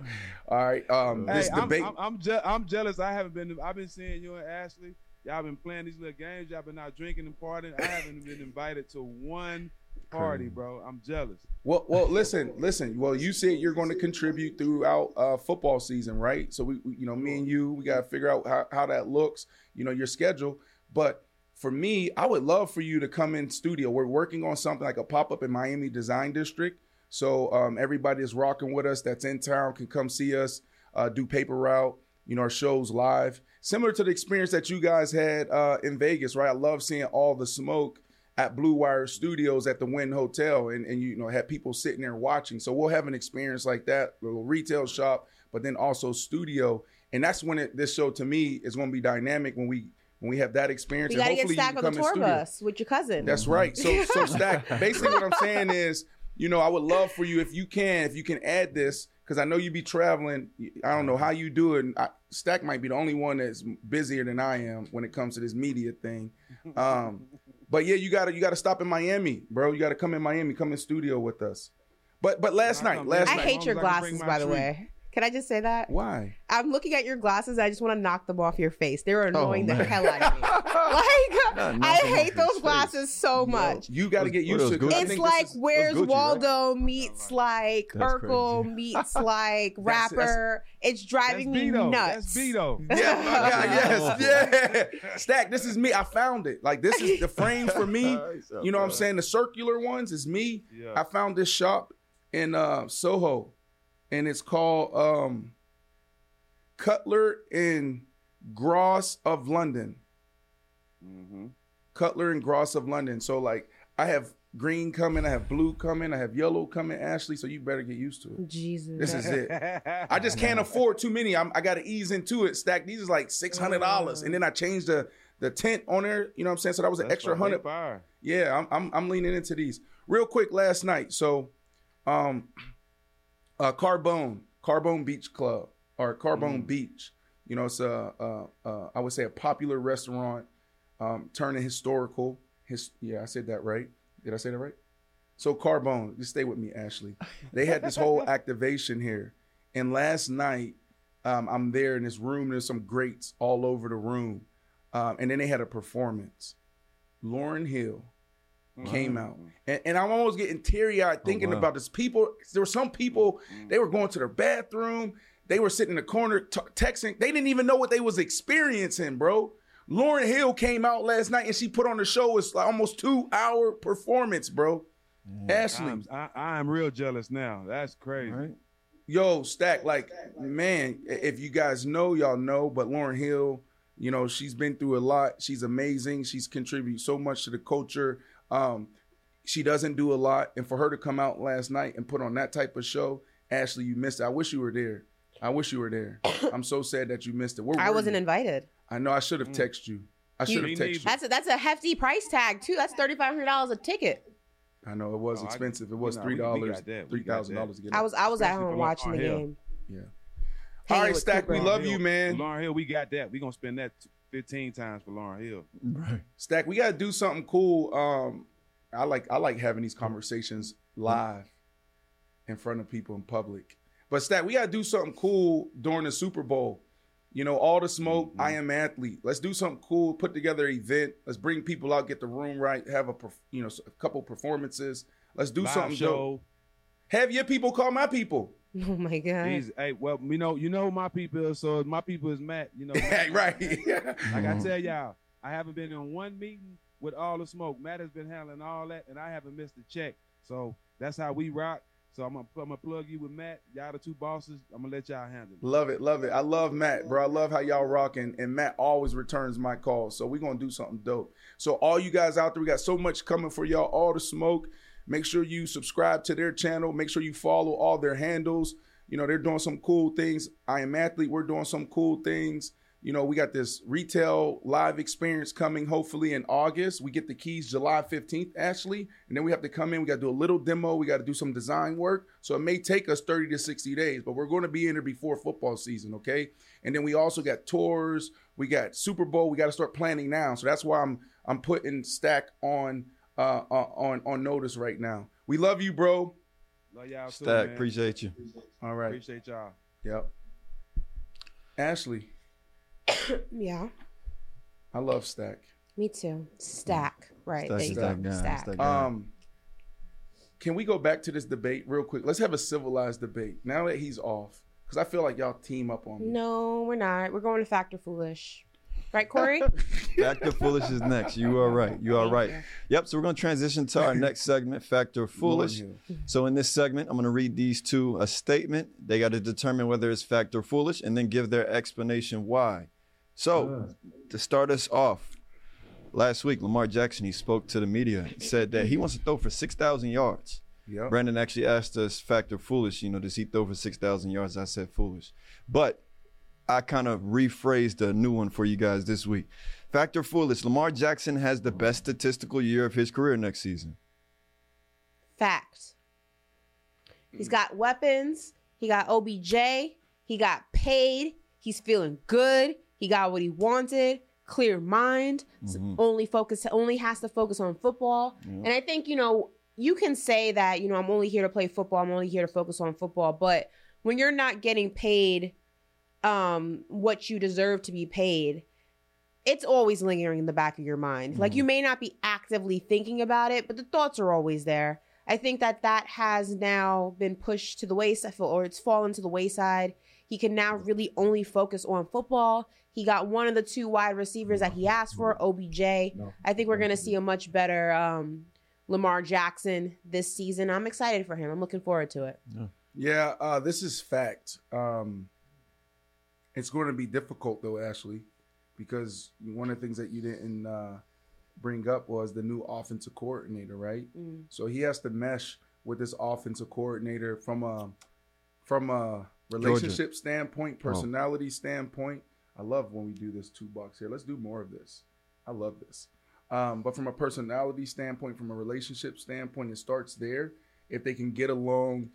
All right. This debate. I'm jealous. I haven't been. I've been seeing you and Ashley. Y'all been playing these little games. Y'all been out drinking and partying. I haven't been invited to one party, bro. I'm jealous. Well, listen. Well, you said you're going to contribute throughout football season, right? So we you know, me and you, we got to figure out how that looks. You know, your schedule, but. For me, I would love for you to come in studio. We're working on something like a pop-up in Miami Design District. So everybody that's rocking with us that's in town can come see us, do paper route, you know, our shows live. Similar to the experience that you guys had in Vegas, right? I love seeing all the smoke at Blue Wire Studios at the Wynn Hotel and you know, had people sitting there watching. So we'll have an experience like that, little retail shop, but then also studio. And that's when this show, to me, is going to be dynamic when we have that experience. You gotta get Stack on the tour bus with your cousin. That's right. So Stack, basically what I'm saying is, you know, I would love for you, if you can add this, because I know you be traveling. I don't know how you do it. Stack might be the only one that's busier than I am when it comes to this media thing. But yeah, you gotta stop in Miami, bro. You gotta come in Miami, come in studio with us. But last night. I hate your glasses, by the way. Can I just say that? Why? I'm looking at your glasses. I just want to knock them off your face. They're annoying the hell out of me. I hate those glasses so much. You got to get used to it. It's like where's Waldo meets like Urkel meets like rapper. It's driving me nuts. That's Beto. Yeah, my God, yes, yeah. Stack, this is me. I found it. Like this is the frame for me. You know what I'm saying? The circular ones is me. I found this shop in Soho. And it's called Cutler and Gross of London. Mm-hmm. Cutler and Gross of London. So, like, I have green coming, I have blue coming, I have yellow coming, Ashley, so you better get used to it. Jesus. This is it. I just can't afford too many. I got to ease into it, Stack. These is like $600. Mm-hmm. And then I changed the tint on there. You know what I'm saying? So that was an extra $100. Yeah, I'm leaning into these. Real quick, last night. So, Carbone Beach Club or Carbone Beach, you know, it's I would say a popular restaurant, turning historical. Yeah, I said that right. Did I say that right? So Carbone, just stay with me, Ashley. They had this whole activation here, and last night I'm there in this room. There's some greats all over the room, and then they had a performance. Lauryn Hill came out, and I'm almost getting teary-eyed thinking about this. People, there were some people, they were going to their bathroom, they were sitting in the corner texting, they didn't even know what they was experiencing, bro. Lauryn Hill came out last night and she put on the show. It's like almost 2 hour performance, bro. Ashley, I'm real jealous now. That's crazy, right? Yo, Stack, like, man, if you guys know, y'all know, but Lauryn Hill, you know, she's been through a lot. She's amazing. She's contributed so much to the culture. She doesn't do a lot, and for her to come out last night and put on that type of show, Ashley, you missed it. I wish you were there. I'm so sad that you missed it. I wasn't invited. I know. I should have texted you. I should have texted you. That's a hefty price tag too. That's $3,500 a ticket. I know it was expensive. It was $3,000 to get. I was at home watching the game. Yeah. All right, Stack. We love you, man. Lauryn Hill, we got that. We gonna spend that 15 times for Lauryn Hill. Right. Stack, we gotta do something cool. I like having these conversations live in front of people in public. But Stack, we gotta do something cool during the Super Bowl. You know, all the smoke, I am athlete. Let's do something cool, put together an event. Let's bring people out, get the room right, have a couple performances. Let's do something dope. Have your people call my people. Oh my God! Jeez, hey, well, you know who my people is, so my people is Matt. You know, Matt, right? Like I tell y'all, I haven't been in one meeting with all the smoke. Matt has been handling all that, and I haven't missed a check. So that's how we rock. So I'm gonna plug you with Matt. Y'all the two bosses. I'm gonna let y'all handle it. Love it, love it. I love Matt, bro. I love how y'all rocking, and Matt always returns my calls. So we are gonna do something dope. So all you guys out there, we got so much coming for y'all. All the smoke. Make sure you subscribe to their channel. Make sure you follow all their handles. You know, they're doing some cool things. I am athlete. We're doing some cool things. You know, we got this retail live experience coming hopefully in August. We get the keys July 15th, Ashley. And then we have to come in. We got to do a little demo. We got to do some design work. So it may take us 30 to 60 days, but we're going to be in there before football season, okay? And then we also got tours. We got Super Bowl. We got to start planning now. So that's why I'm putting Stack on notice right now. We love you, bro. Love y'all Stack, too, man. Appreciate you. All right. Appreciate y'all. Yep. Ashley. Yeah. I love Stack. Me too. Stack. Right. Stack, there you Stack, go. Stack. Can we go back to this debate real quick? Let's have a civilized debate now that he's off. Because I feel like y'all team up on me. No, we're not. We're going to Fact or Foolish. Right, Corey? Fact or Foolish is next. You are right. You are right. Yep, so we're going to transition to our next segment, Fact or Foolish. So in this segment, I'm going to read these two a statement. They got to determine whether it's fact or foolish and then give their explanation why. So to start us off, last week, Lamar Jackson, he spoke to the media and said that he wants to throw for 6,000 yards. Yep. Brandon actually asked us, fact or foolish, you know, does he throw for 6,000 yards? I said foolish. But I kind of rephrased a new one for you guys this week. Fact or foolish, Lamar Jackson has the best statistical year of his career next season. Fact. He's got weapons. He got OBJ. He got paid. He's feeling good. He got what he wanted. Clear mind. Mm-hmm. Only has to focus on football. Yep. And I think, you know, you can say that, you know, I'm only here to play football. I'm only here to focus on football. But when you're not getting paid what you deserve to be paid, it's always lingering in the back of your mind. Mm-hmm. Like, you may not be actively thinking about it, but the thoughts are always there. I think that has now been pushed to the wayside, or it's fallen to the wayside. He can now really only focus on football. He got one of the two wide receivers that he asked for, OBJ. No. I think we're going to see a much better Lamar Jackson this season. I'm excited for him. I'm looking forward to it. Yeah, this is fact. It's going to be difficult, though, Ashley, because one of the things that you didn't bring up was the new offensive coordinator, right? Mm. So he has to mesh with this offensive coordinator from a relationship standpoint, personality standpoint. I love when we do this $2 here. Let's do more of this. I love this. But from a personality standpoint, from a relationship standpoint, it starts there. If they can get along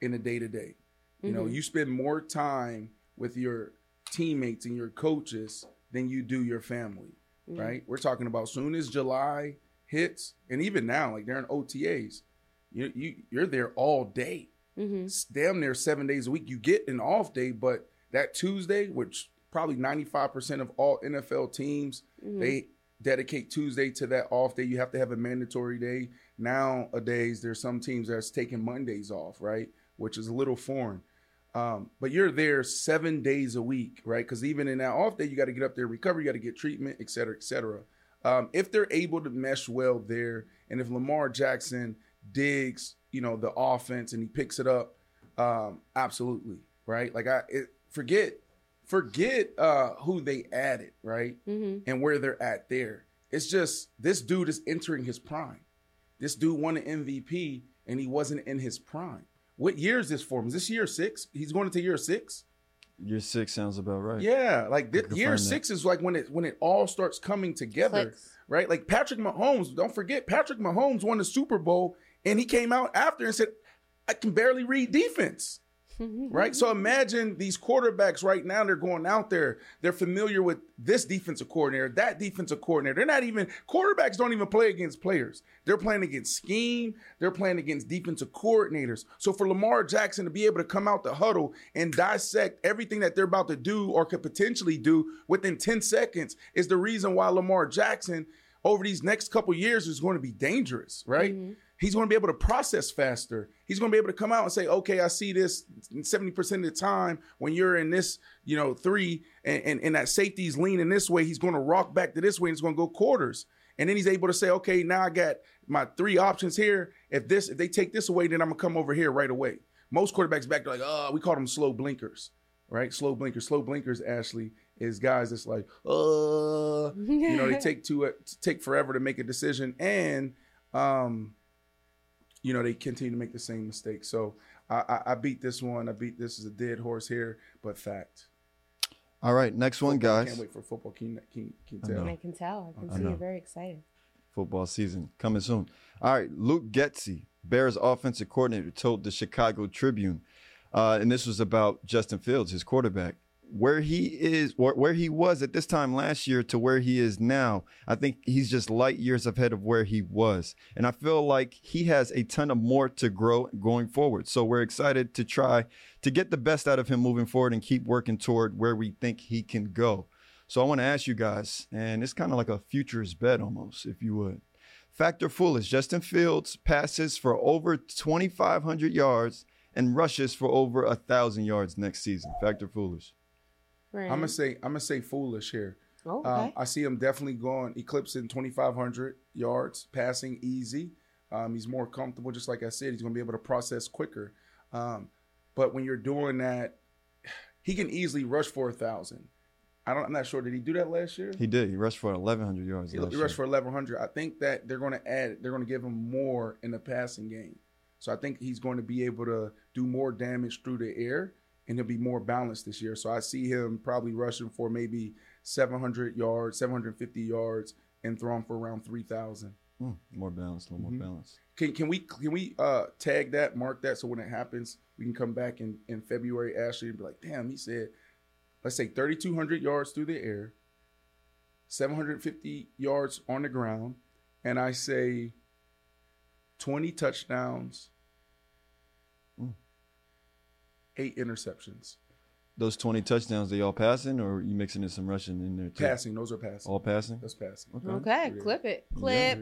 in a day-to-day, you know, you spend more time with your teammates and your coaches than you do your family, right? We're talking about soon as July hits, and even now, like, they're in OTAs. You're there all day. It's damn near 7 days a week. You get an off day, but that Tuesday, which probably 95% of all NFL teams, they dedicate Tuesday to that off day. You have to have a mandatory day. Nowadays, there's some teams that's taking Mondays off, right? Which is a little foreign. But you're there 7 days a week, right? Because even in that off day, you got to get up there, recover, you got to get treatment, et cetera, et cetera. If they're able to mesh well there, and if Lamar Jackson digs, you know, the offense and he picks it up, absolutely, right? Like, forget who they added, right? And where they're at there. It's just, this dude is entering his prime. This dude won an MVP and he wasn't in his prime. What year is this for him? Is this year 6? He's going into year 6? Year 6 sounds about right. Yeah, like year 6 is like when it all starts coming together, right? Like Patrick Mahomes, don't forget, Patrick Mahomes won the Super Bowl and he came out after and said, I can barely read defense. Right? So imagine these quarterbacks right now, they're going out there. They're familiar with this defensive coordinator, that defensive coordinator. They're not even – quarterbacks don't even play against players. They're playing against scheme. They're playing against defensive coordinators. So for Lamar Jackson to be able to come out the huddle and dissect everything that they're about to do or could potentially do within 10 seconds is the reason why Lamar Jackson over these next couple years is going to be dangerous, right? He's going to be able to process faster. He's going to be able to come out and say, okay, I see this 70% of the time when you're in this, you know, three and that safety's leaning this way, he's going to rock back to this way and it's going to go quarters. And then he's able to say, okay, now I got my three options here. If they take this away, then I'm going to come over here right away. Most quarterbacks back, they're like, we call them slow blinkers, right? Slow blinkers, Ashley, is guys that's like, you know, they take forever to make a decision. And, you know, they continue to make the same mistake. So I beat this one. This is a dead horse here, but fact. All right, next one, guys. I can't wait for football. Can you tell? I can tell. I can see you're very excited. Football season coming soon. All right, Luke Getsy, Bears offensive coordinator, told the Chicago Tribune, and this was about Justin Fields, his quarterback. where he is, where he was at this time last year to where he is now, I think he's just light years ahead of where he was. And I feel like he has a ton of more to grow going forward. So we're excited to try to get the best out of him moving forward and keep working toward where we think he can go. So I want to ask you guys, and it's kind of like a futures bet almost, if you would. Fact or foolish, Justin Fields passes for over 2,500 yards and rushes for over 1,000 yards next season. Fact or foolish? Right. I'm gonna say foolish here. Oh, okay. I see him definitely going eclipsing 2,500 yards, passing easy. He's more comfortable, just like I said. He's gonna be able to process quicker. But when you're doing that, he can easily rush for 1,000. I'm not sure. Did he do that last year? He did. He rushed for 1,100 yards last year. He rushed for 1,100. I think that they're going to add – they're going to give him more in the passing game. So I think he's going to be able to do more damage through the air, and he'll be more balanced this year. So I see him probably rushing for maybe 700 yards, 750 yards, and throwing for around 3,000. More balanced, a little more balanced. Can we tag that, mark that, so when it happens, we can come back in February, Ashley, and be like, damn, he said – let's say 3,200 yards through the air, 750 yards on the ground, and I say 20 touchdowns, 8 interceptions. Those 20 touchdowns, they all passing, or are you mixing in some rushing in there too? Passing. Those are passing. All passing? That's passing. Okay. Clip it. Clip.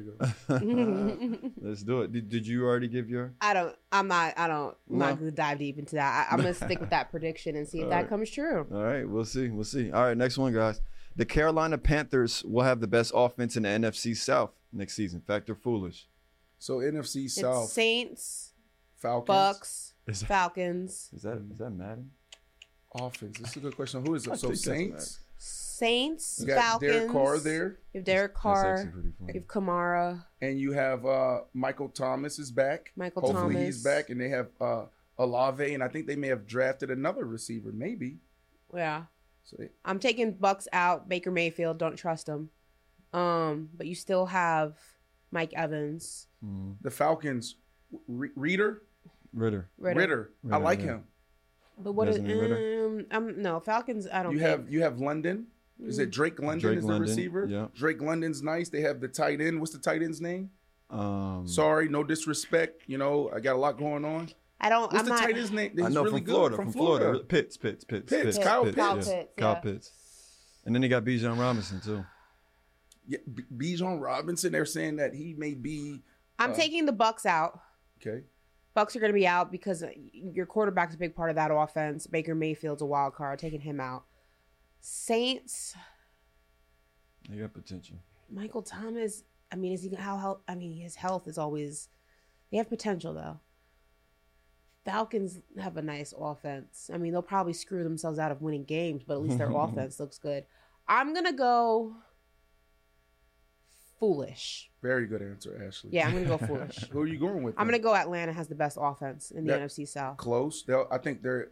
Yeah, let's do it. Did you already give your? I'm not going to dive deep into that. I'm going to stick with that prediction and see if that comes true. All right. We'll see. All right. Next one, guys. The Carolina Panthers will have the best offense in the NFC South next season. Fact or foolish? So, NFC South. It's Saints. Falcons. Bucks. Falcons. Is that Madden? Offense. This is a good question. Who is it? So Saints, you got Falcons. Derek Carr there. You have Derek Carr. You have Kamara. And you have Michael Thomas is back. Hopefully he's back. And they have Olave. And I think they may have drafted another receiver, maybe. Yeah. So I'm taking Bucks out. Baker Mayfield, don't trust him. But you still have Mike Evans. Mm-hmm. The Falcons, Ritter. I like him. But what is no Falcons? I don't. You have London. Is it Drake London? Drake is the London, receiver? Yeah. Drake London's nice. They have the tight end. What's the tight end's name? Sorry, no disrespect. You know, I got a lot going on. I don't. What's I'm the not, tight end's name? He's I know really from Florida. Good. From Florida. Pitts. Kyle Pitts. And then they got Bijan Robinson too. Yeah, Bijan Robinson. They're saying that he may be. I'm taking the Bucks out. Okay. Bucks are going to be out because your quarterback's a big part of that offense. Baker Mayfield's a wild card, taking him out. Saints. They got potential. Michael Thomas. I mean, his health is always. They have potential though. Falcons have a nice offense. I mean, they'll probably screw themselves out of winning games, but at least their offense looks good. I'm gonna go. Foolish. Very good answer, Ashley. Yeah, I'm going to go foolish. Who are you going with? I'm going to go Atlanta has the best offense in the NFC South. Close. I think they're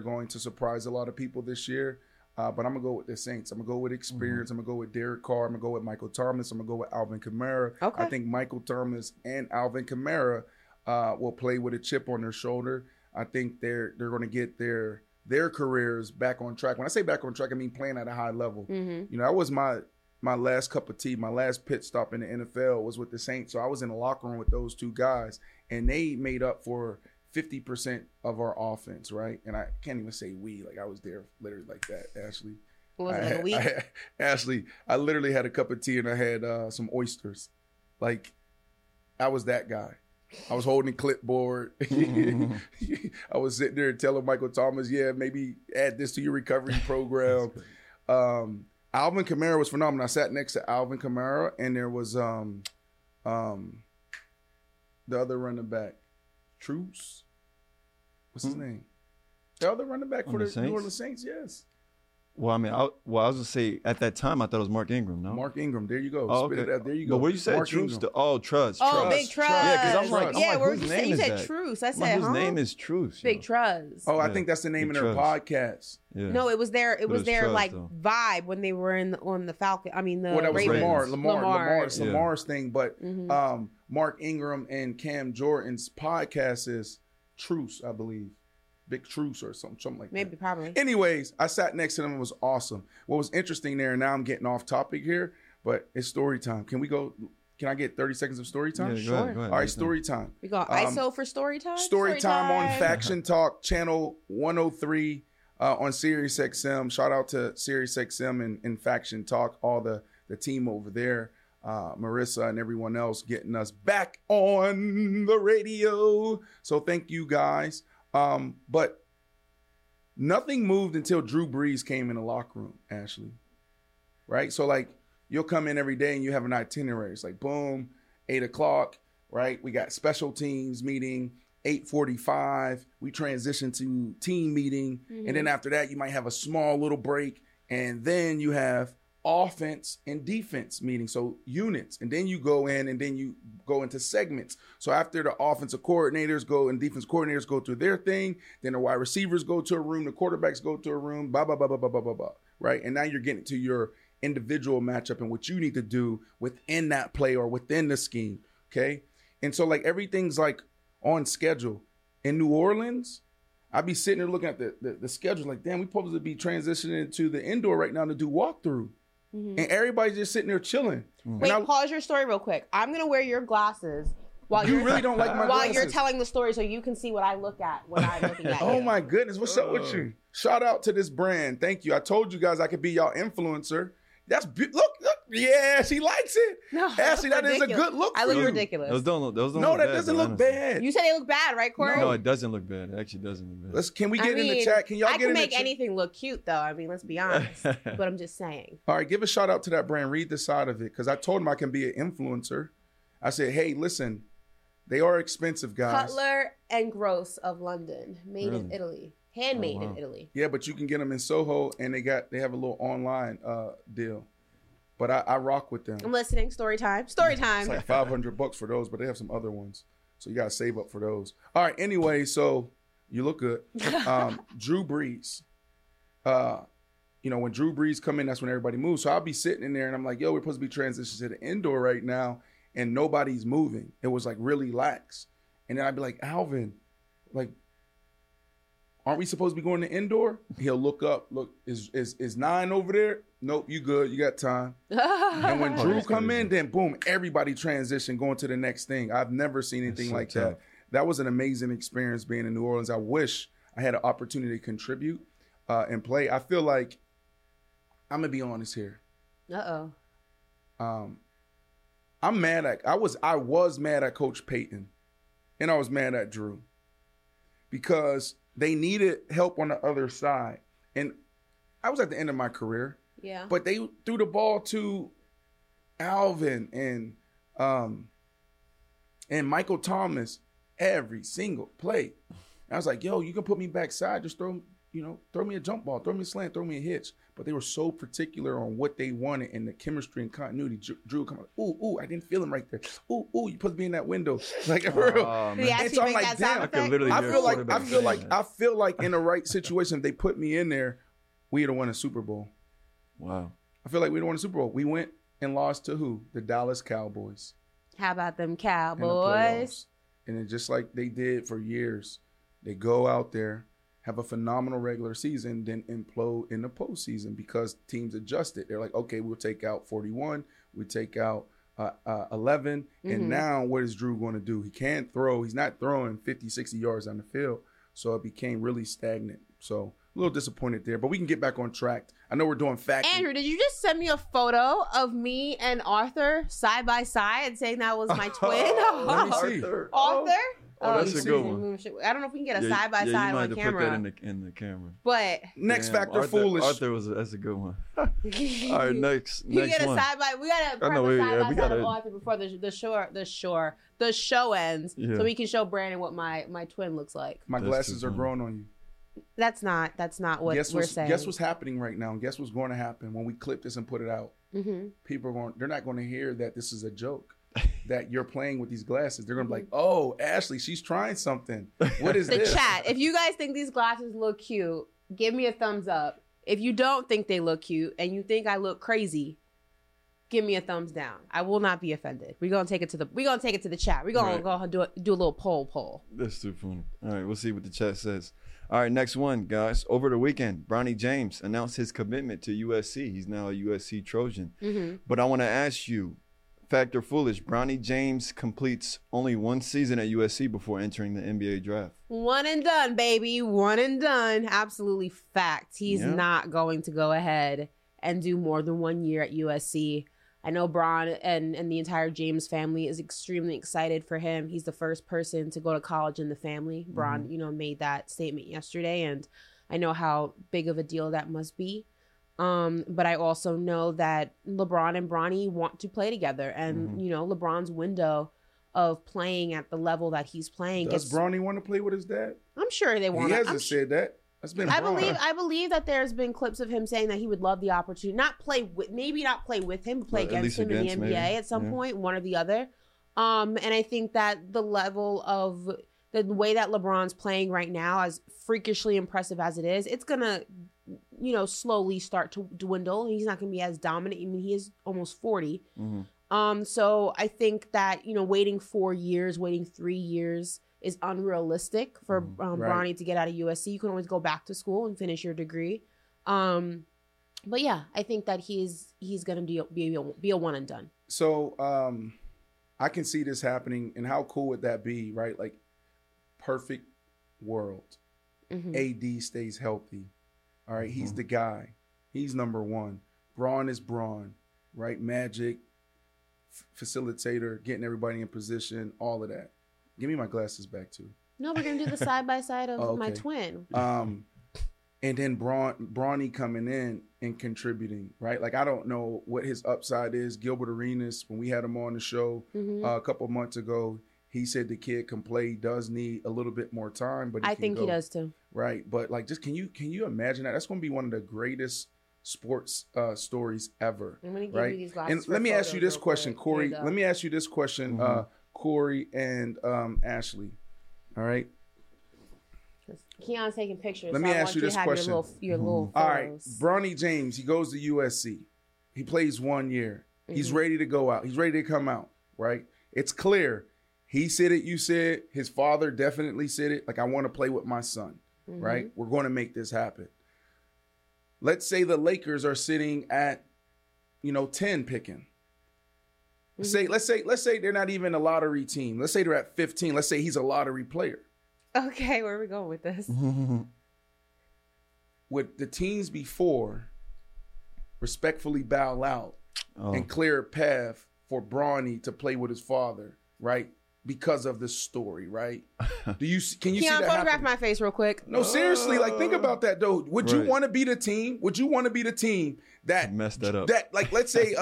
going to surprise a lot of people this year. But I'm going to go with the Saints. I'm going to go with experience. Mm-hmm. I'm going to go with Derek Carr. I'm going to go with Michael Thomas. I'm going to go with Alvin Kamara. Okay. I think Michael Thomas and Alvin Kamara will play with a chip on their shoulder. I think they're going to get their careers back on track. When I say back on track, I mean playing at a high level. Mm-hmm. You know, that was my last cup of tea, my last pit stop in the NFL was with the Saints. So I was in the locker room with those two guys, and they made up for 50% of our offense, right? And I can't even say we. Like, I was there literally like that, Ashley. Was it like a week? Ashley, I literally had a cup of tea, and I had some oysters. Like, I was that guy. I was holding a clipboard. I was sitting there telling Michael Thomas, yeah, maybe add this to your recovery program. Alvin Kamara was phenomenal. I sat next to Alvin Kamara, and there was the other running back, Truce. What's his name? The other running back for the New Orleans Saints, yes. Well, I mean, I was going to say, at that time, I thought it was Mark Ingram, no? Mark Ingram, there you go. Oh, okay. Spit it out. There you go. But where you said Truce, Truss. Oh, Big Truss. Yeah, because I'm like, where you said Truce. I said, whose name is Truce? Big Truss. Oh, I think that's the name Big in their podcast. Yeah. No, it was their like though. Vibe when they were on the Falcon. I mean, the well, that was Ravens. Lamar's thing. But Mark Ingram and Cam Jordan's podcast is Truce, I believe. Big Truce or something like that. Maybe, probably. Anyways, I sat next to them. It was awesome. What was interesting there, and now I'm getting off topic here, but it's story time. Can we go? Can I get 30 seconds of story time? Yeah, sure. Go ahead. All right, story time. We go ISO for story time? Story time on Faction Talk, Channel 103 on SiriusXM. Shout out to SiriusXM and Faction Talk, all the team over there. Marissa and everyone else getting us back on the radio. So thank you guys. But nothing moved until Drew Brees came in the locker room, Ashley. Right? So, like, you'll come in every day and you have an itinerary. It's like, boom, 8 o'clock, right? We got special teams meeting, 8:45. We transition to team meeting. Mm-hmm. And then after that, you might have a small little break. And then you have offense and defense meeting, so units. And then you go in and then you go into segments. So after the offensive coordinators go and defense coordinators go through their thing, then the wide receivers go to a room, the quarterbacks go to a room, blah, blah, blah, blah, blah, blah, blah, blah, right? And now you're getting to your individual matchup and what you need to do within that play or within the scheme, okay? And so, like, everything's, like, on schedule. In New Orleans, I'd be sitting there looking at the schedule like, damn, we're supposed to be transitioning to the indoor right now to do walkthrough. Mm-hmm. And everybody's just sitting there chilling. Mm-hmm. Wait, pause your story real quick. I'm going to wear your glasses while you really don't like my while glasses. You're telling the story so you can see what I look at when I'm looking at Oh, you. My goodness. What's up with you? Shout out to this brand. Thank you. I told you guys I could be y'all influencer. That's look, yeah, she likes it. No, Ashley, that ridiculous. Is a good look. I look ridiculous. Those don't look bad. No, that doesn't look bad. You said they look bad, right, Corey? No, it doesn't look bad. It actually doesn't look bad. Can we get in the chat? Can y'all get in the chat? I can make anything look cute, though. I mean, let's be honest. But I'm just saying. All right, give a shout out to that brand. Read the side of it, because I told him I can be an influencer. I said, hey, listen, they are expensive, guys. Cutler and Gross of London, made in Italy. Handmade in Italy. Yeah, but you can get them in Soho, and they have a little online deal. But I rock with them. I'm listening. Story time. It's like $500 for those, but they have some other ones. So you got to save up for those. All right, anyway, so you look good. Drew Brees. When Drew Brees come in, that's when everybody moves. So I'll be sitting in there, and I'm like, yo, we're supposed to be transitioning to the indoor right now, and nobody's moving. It was, like, really lax. And then I'd be like, Alvin, like, aren't we supposed to be going to indoor? He'll look up. Look, is 9 over there? Nope, you good. You got time. And when Drew come in, then boom, everybody transition going to the next thing. I've never seen anything like that. That was an amazing experience being in New Orleans. I wish I had an opportunity to contribute and play. I feel like, I'm going to be honest here. Uh-oh. I'm mad at, I was mad at Coach Payton, and I was mad at Drew, because they needed help on the other side. And I was at the end of my career. Yeah. But they threw the ball to Alvin and Michael Thomas every single play. And I was like, yo, you can put me backside. Just throw me a jump ball. Throw me a slant. Throw me a hitch. But they were so particular on what they wanted and the chemistry and continuity. Drew come like, ooh, I didn't feel him right there. Ooh, you supposed to be in that window. Like, for real. And so I'm like, damn. I feel like in the right situation, if they put me in there, we'd have won a Super Bowl. Wow. I feel like we'd have won a Super Bowl. We went and lost to who? The Dallas Cowboys. How about them Cowboys? And then just like they did for years, they go out there, have a phenomenal regular season, then implode in the postseason because teams adjusted. They're like, okay, we'll take out 41, we take out 11, mm-hmm. And now what is Drew going to do? He can't throw. He's not throwing 50, 60 yards on the field, so it became really stagnant. So a little disappointed there, but we can get back on track. I know we're doing fact. Andrew, did you just send me a photo of me and Arthur side by side and saying that was my twin? Let me see. Arthur? Oh, that's a good one. I don't know if we can get a side-by-side on camera. You might have to put that in the camera. But next factor, Arthur, foolish. Arthur, that's a good one. All right, next one. You get a side-by-side. We got to prep a side-by-side of Arthur before the show ends, yeah. So we can show Brandon what my twin looks like. My glasses are growing on you. That's not what we're saying. Guess what's happening right now? Guess what's going to happen when we clip this and put it out? Mm-hmm. They're not going to hear that this is a joke. That you're playing with these glasses. They're going to be like, oh, Ashley, she's trying something. What is this? The chat, if you guys think these glasses look cute, give me a thumbs up. If you don't think they look cute and you think I look crazy, give me a thumbs down. I will not be offended. We're gonna take it to the chat. We're gonna go do a little poll. That's too funny. All right, we'll see what the chat says. All right, next one, guys. Over the weekend, Bronny James announced his commitment to USC. He's now a USC Trojan. Mm-hmm. But I want to ask you, fact or foolish, Bronny James completes only one season at USC before entering the NBA draft. One and done, baby. One and done. Absolutely fact. He's not going to go ahead and do more than 1 year at USC. I know Bron and the entire James family is extremely excited for him. He's the first person to go to college in the family. Bron, you know, made that statement yesterday, and I know how big of a deal that must be. But I also know that LeBron and Bronny want to play together, and you know, LeBron's window of playing at the level that he's playing. Does Bronny want to play with his dad? I'm sure they want. He hasn't said that. I believe that there's been clips of him saying that he would love the opportunity, not play with him, but play against him in the NBA at some point, one or the other. And I think that the level of the way that LeBron's playing right now, as freakishly impressive as it is, it's gonna, you know, slowly start to dwindle. He's not gonna be as dominant. I mean, he is almost 40. So I think that, you know, waiting 4 years, waiting 3 years is unrealistic for Bronny to get out of USC. You can always go back to school and finish your degree. But yeah, I think that he's going to be a one and done. So I can see this happening, and how cool would that be, right? Like, perfect world. AD stays healthy. All right, he's the guy. He's number one. Bron is Bron, right? Magic, facilitator, getting everybody in position, all of that. Give me my glasses back, too. No, we're going to do the side-by-side of my twin. And then Bronny coming in and contributing, right? Like, I don't know what his upside is. Gilbert Arenas, when we had him on the show a couple months ago, he said the kid can play. He does need a little bit more time, but I think he does, too. Right. But, like, just can you imagine that? That's going to be one of the greatest sports stories ever. I'm going to give you these glasses. And let me ask you this question, Corey. Corey and Ashley, all right? Keon's taking pictures. Let me ask you this question. Your little all right, Bronny James, he goes to USC. He plays 1 year. He's ready to go out. He's ready to come out, right? It's clear. He said it, you said it. His father definitely said it. Like, I want to play with my son, right? We're going to make this happen. Let's say the Lakers are sitting at, 10 picking. Let's say they're not even a lottery team. Let's say they're at 15. Let's say he's a lottery player. Okay, where are we going with this? Would the teams before respectfully bow out and clear a path for Bronny to play with his father, right? Because of this story, right? Can you see that photograph happening? My face real quick? No, seriously, like, think about that though. Would you want to be the team that messed that up? That, like, let's say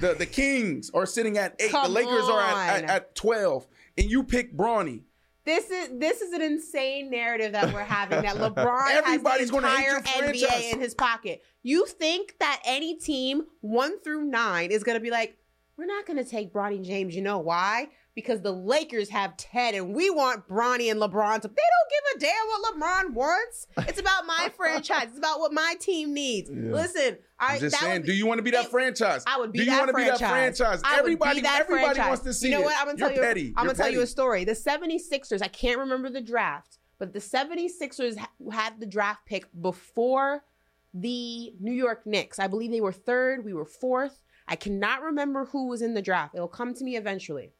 the Kings are sitting at 8, the Lakers are at 12, and you pick Bronny. This is an insane narrative that we're having, that LeBron has the entire NBA in his pocket. You think that any team 1 through 9 is going to be like, we're not going to take Bronny James? You know why? Because the Lakers have 10, and we want Bronny and LeBron to. They don't give a damn what LeBron wants. It's about my franchise. It's about what my team needs. Yeah. Listen, I'm just saying. Do you want to be that franchise? I would be that franchise. Do you want to be that franchise? Everybody wants to see it. You know what? I'm gonna tell you a story. The 76ers. I can't remember the draft, but the 76ers had the draft pick before the New York Knicks. I believe they were 3rd. We were 4th. I cannot remember who was in the draft. It will come to me eventually.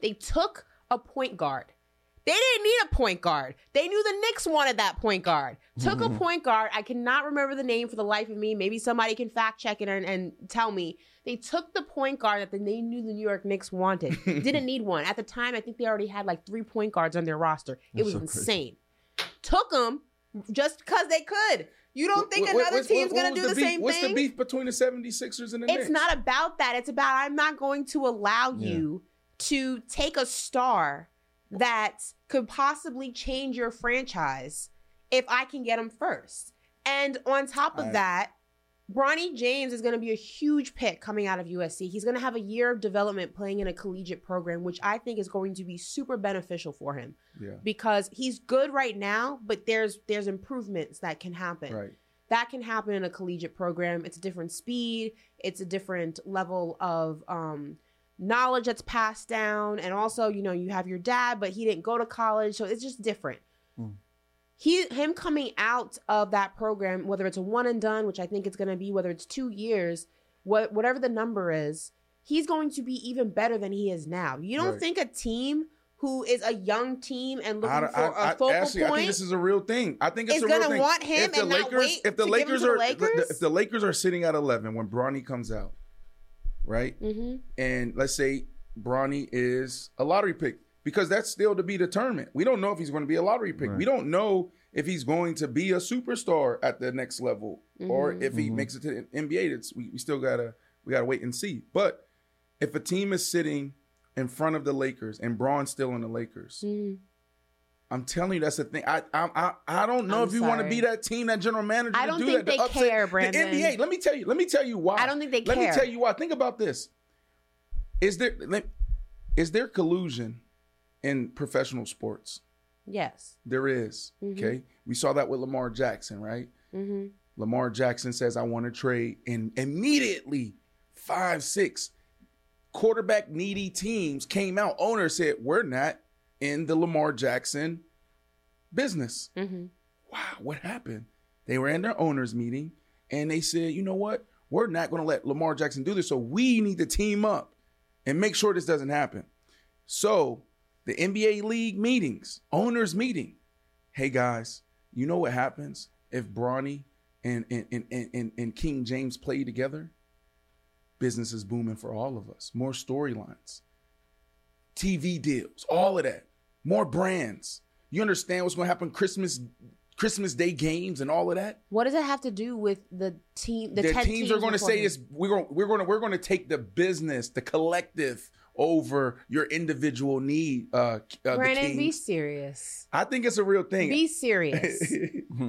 They took a point guard. They didn't need a point guard. They knew the Knicks wanted that point guard. Took a point guard. I cannot remember the name for the life of me. Maybe somebody can fact check it and tell me. They took the point guard that they knew the New York Knicks wanted. Didn't need one. At the time, I think they already had like 3 point guards on their roster. It was insane. Took them just because they could. You don't think another team's going to do the same thing? What's the beef between the 76ers and the Knicks? It's not about that. It's about, I'm not going to allow you to take a star that could possibly change your franchise if I can get him first. And on top of that, Bronny James is going to be a huge pick coming out of USC. He's going to have a year of development playing in a collegiate program, which I think is going to be super beneficial for him because he's good right now, but there's improvements that can happen. Right. That can happen in a collegiate program. It's a different speed. It's a different level of knowledge that's passed down. And also, you know, you have your dad, but he didn't go to college. So it's just different. Mm. Him coming out of that program, whether it's a one and done, which I think it's going to be, whether it's 2 years, whatever the number is, he's going to be even better than he is now. You don't think a team who is a young team and looking for a focal point? I think this is a real thing. I think it's a real thing. Going to want him if and Lakers, not wait if the to Lakers give him are, to the Lakers. If the Lakers are sitting at 11 when Bronny comes out, right? Mm-hmm. And let's say Bronny is a lottery pick. Because that's still to be determined. We don't know if he's going to be a lottery pick. Right. We don't know if he's going to be a superstar at the next level, mm-hmm. or if he makes it to the NBA. It's, we still gotta wait and see. But if a team is sitting in front of the Lakers and Braun's still on the Lakers, mm-hmm. I'm telling you, that's the thing. I don't know if you want to be that team, that general manager. I don't to do think that, they to upset care, Brandon. The NBA. Let me tell you why. I don't think they care. Let me tell you why. Think about this. Is there collusion in professional sports? Yes. There is, okay? We saw that with Lamar Jackson, right? Mm-hmm. Lamar Jackson says, I want to trade, and immediately 5-6 quarterback needy teams came out. Owner said, we're not in the Lamar Jackson business. Mm-hmm. Wow, what happened? They were in their owners meeting, and they said, you know what? We're not going to let Lamar Jackson do this, so we need to team up and make sure this doesn't happen. So the NBA league meetings, owners meeting. Hey, guys, you know what happens if Bronny and King James play together? Business is booming for all of us. More storylines, TV deals, all of that. More brands. You understand what's going to happen Christmas Day games and all of that? What does it have to do with the team? The teams are going to say it's, we're going to take the business, the collective, over your individual need. Brandon, be serious. I think it's a real thing. Be serious.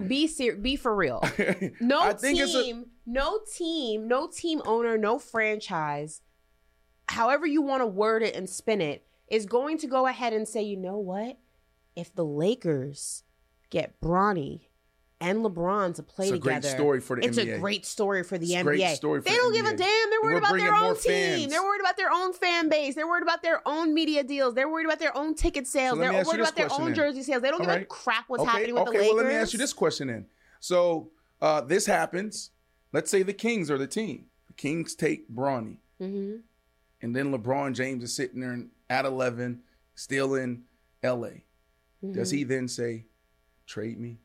Be for real. No team owner, no franchise, however you want to word it and spin it, is going to go ahead and say, you know what? If the Lakers get Bronny and LeBron to play together. It's a great story for the NBA. They don't give a damn. They're worried about their own team. They're worried about their own fan base. They're worried about their own media deals. They're worried about their own ticket sales. They're worried about their own jersey sales. They don't give a crap what's happening with the Lakers. Okay, well, let me ask you this question then. So this happens. Let's say the Kings are the team. The Kings take Bronny. Mm-hmm. And then LeBron James is sitting there at 11, still in L.A. Mm-hmm. Does he then say, trade me?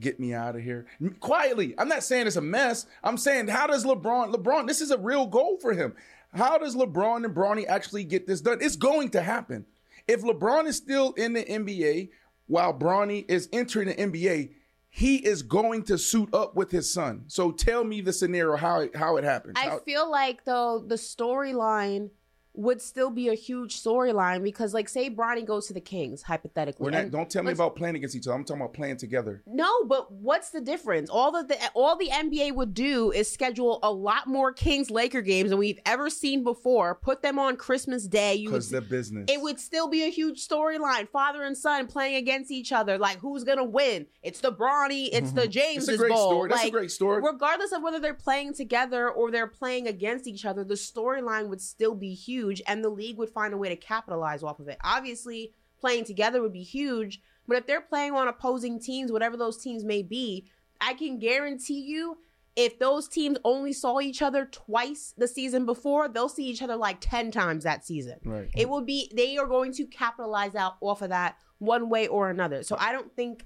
Get me out of here quietly? I'm not saying it's a mess. I'm saying, how does LeBron, this is a real goal for him. How does LeBron and Bronny actually get this done? It's going to happen. If LeBron is still in the NBA while Bronny is entering the NBA, he is going to suit up with his son. So tell me the scenario, how it happens. I feel like though the storyline would still be a huge storyline because, like, say Bronny goes to the Kings, hypothetically. Don't tell me about playing against each other. I'm talking about playing together. No, but what's the difference? All the NBA would do is schedule a lot more Kings-Laker games than we've ever seen before, put them on Christmas Day. Because the business. It would still be a huge storyline. Father and son playing against each other. Like, who's going to win? It's the Bronny. It's the James' It's a great goal. Story. That's a great story. Regardless of whether they're playing together or they're playing against each other, the storyline would still be huge. And the league would find a way to capitalize off of it. Obviously, playing together would be huge, but if they're playing on opposing teams, whatever those teams may be, I can guarantee you, if those teams only saw each other twice the season before, they'll see each other like 10 times that season. Right. It will be, they are going to capitalize out off of that one way or another. So I don't think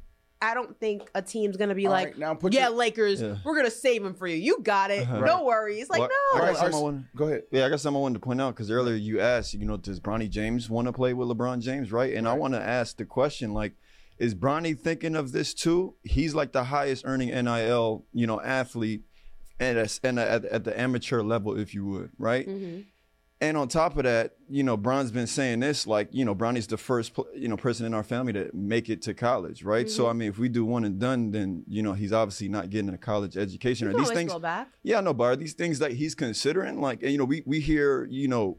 a team's going to be all like, right, now Lakers, we're going to save him for you. You got it. Uh-huh. No worries. Like, no. Go ahead. Yeah, I got something I wanted to point out because earlier you asked, you know, does Bronny James want to play with LeBron James, right? And I want to ask the question, like, is Bronny thinking of this too? He's like the highest earning NIL, you know, athlete at the amateur level, if you would, right? Mm-hmm. And on top of that, you know, Bron's been saying this, like, you know, Bronny's the first, you know, person in our family to make it to college, right? Mm-hmm. So, I mean, if we do one and done, then, you know, he's obviously not getting a college education. Are these things? Go back. Yeah, no, but are these things that he's considering? Like, you know, we hear, you know,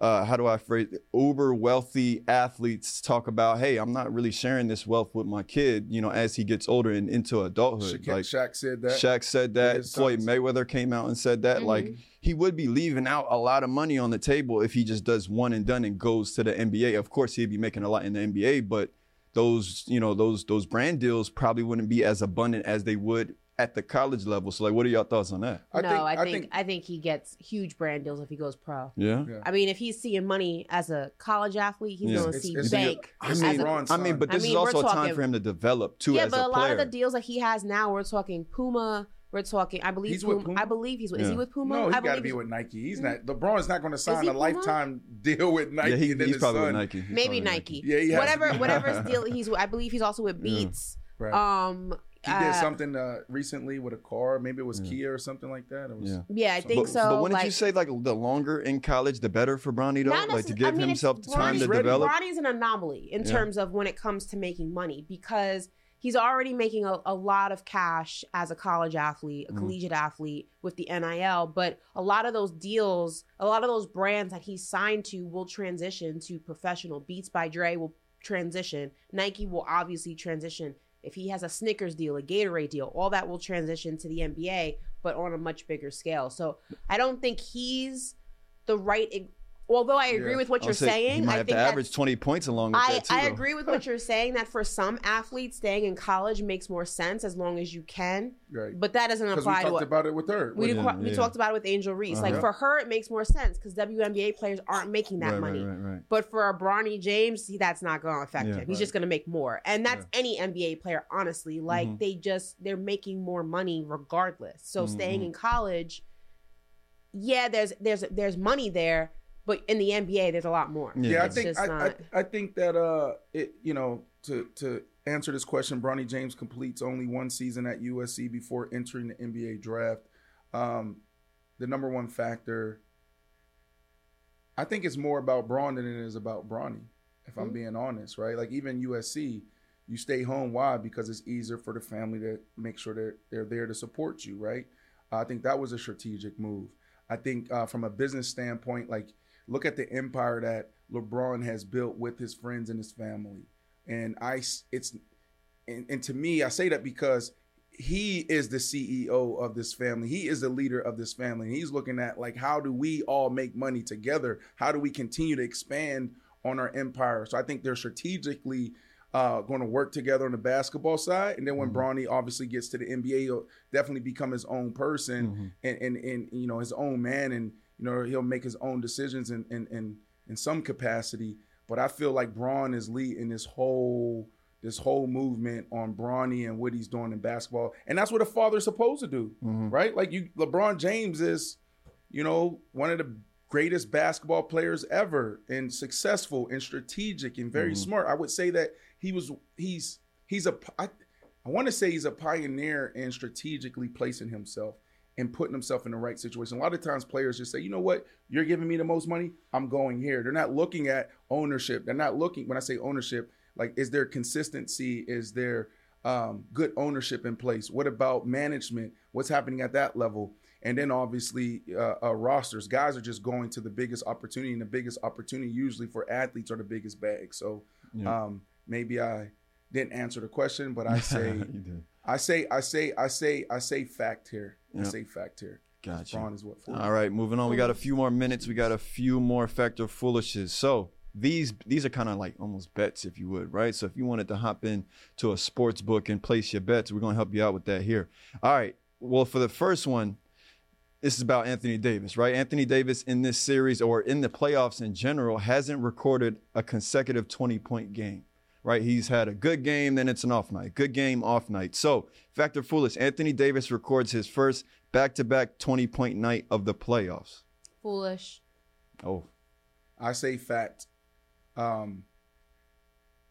how do I phrase it? Uber wealthy athletes talk about, hey, I'm not really sharing this wealth with my kid, you know, as he gets older and into adulthood. Shaq said that. Floyd Mayweather came out and said that. Mm-hmm. Like, he would be leaving out a lot of money on the table if he just does one and done and goes to the NBA. Of course, he'd be making a lot in the NBA, but those, you know, those brand deals probably wouldn't be as abundant as they would at the college level. So, like, what are your thoughts on that? I think he gets huge brand deals if he goes pro. Yeah. I mean, if he's seeing money as a college athlete, he's going to see bank. This is also a time for him to develop too as a player. Yeah, but a lot of the deals that he has now, we're talking Puma. We're talking. Is he with Puma? No, he's got to be with Nike. He's not. LeBron's not going to sign a lifetime deal with Nike. Yeah, he's probably with Nike. Maybe Nike. Yeah, he has. Whatever deal he's with. I believe he's also with Beats. Right. He did something recently with a car. Maybe it was Kia or something like that. I think so. But wouldn't you say, like, the longer in college, the better for Bronny, though? Like, to give himself time to develop? Bronny's an anomaly in terms of when it comes to making money, because he's already making a lot of cash as a college athlete, a collegiate athlete with the NIL. But a lot of those deals, a lot of those brands that he's signed to will transition to professional. Beats by Dre will transition. Nike will obviously transition. If he has a Snickers deal, a Gatorade deal, all that will transition to the NBA, but on a much bigger scale. So I don't think he's the right. Although I agree with what you're saying, he might have to average 20 points along with that too. I agree with what you're saying, that for some athletes, staying in college makes more sense as long as you can. Right. But that doesn't apply to. We talked about it with Angel Reese. Like, for her, it makes more sense because WNBA players aren't making that money. Right. But for a Bronny James, that's not going to affect him. He's just going to make more, and that's any NBA player, honestly. Like, they're making more money regardless. So staying in college, there's money there. But in the NBA, there's a lot more. Yeah, I think that, to answer this question, Bronny James completes only one season at USC before entering the NBA draft. The number one factor, I think it's more about Bron than it is about Bronny, if I'm being honest, right? Like, even USC, you stay home. Why? Because it's easier for the family to make sure that they're there to support you, right? I think that was a strategic move. I think from a business standpoint, like, look at the empire that LeBron has built with his friends and his family. And to me, I say that because he is the CEO of this family. He is the leader of this family. And he's looking at, like, how do we all make money together? How do we continue to expand on our empire? So I think they're strategically going to work together on the basketball side. And then when Bronny obviously gets to the NBA, he'll definitely become his own person and you know, his own man, and, you know, he'll make his own decisions in some capacity. But I feel like Bron is leading this whole movement on Bronny and what he's doing in basketball. And that's what a father's supposed to do, right? Like, LeBron James is, you know, one of the greatest basketball players ever, and successful and strategic and very smart. I would say that he's a pioneer in strategically placing himself and putting himself in the right situation. A lot of times players just say, you know what, you're giving me the most money, I'm going here. They're not looking at ownership. They're not looking, when I say ownership, like, is there consistency? Is there good ownership in place? What about management? What's happening at that level? And then obviously rosters. Guys are just going to the biggest opportunity, and the biggest opportunity usually for athletes are the biggest bag. So maybe I didn't answer the question, but I say, I say fact here. Yep. I say fact here. Gotcha. Bron is what for. All right, moving on. We got a few more minutes. We got a few more factor foolishes. So these are kind of like almost bets, if you would, right? So if you wanted to hop in to a sports book and place your bets, we're gonna help you out with that here. All right. Well, for the first one, this is about Anthony Davis, right? Anthony Davis in this series, or in the playoffs in general, hasn't recorded a consecutive 20-point game, right? He's had a good game, then it's an off night. Good game, off night. So, fact or foolish, Anthony Davis records his first back-to-back 20-point night of the playoffs. Foolish. Oh. I say fact.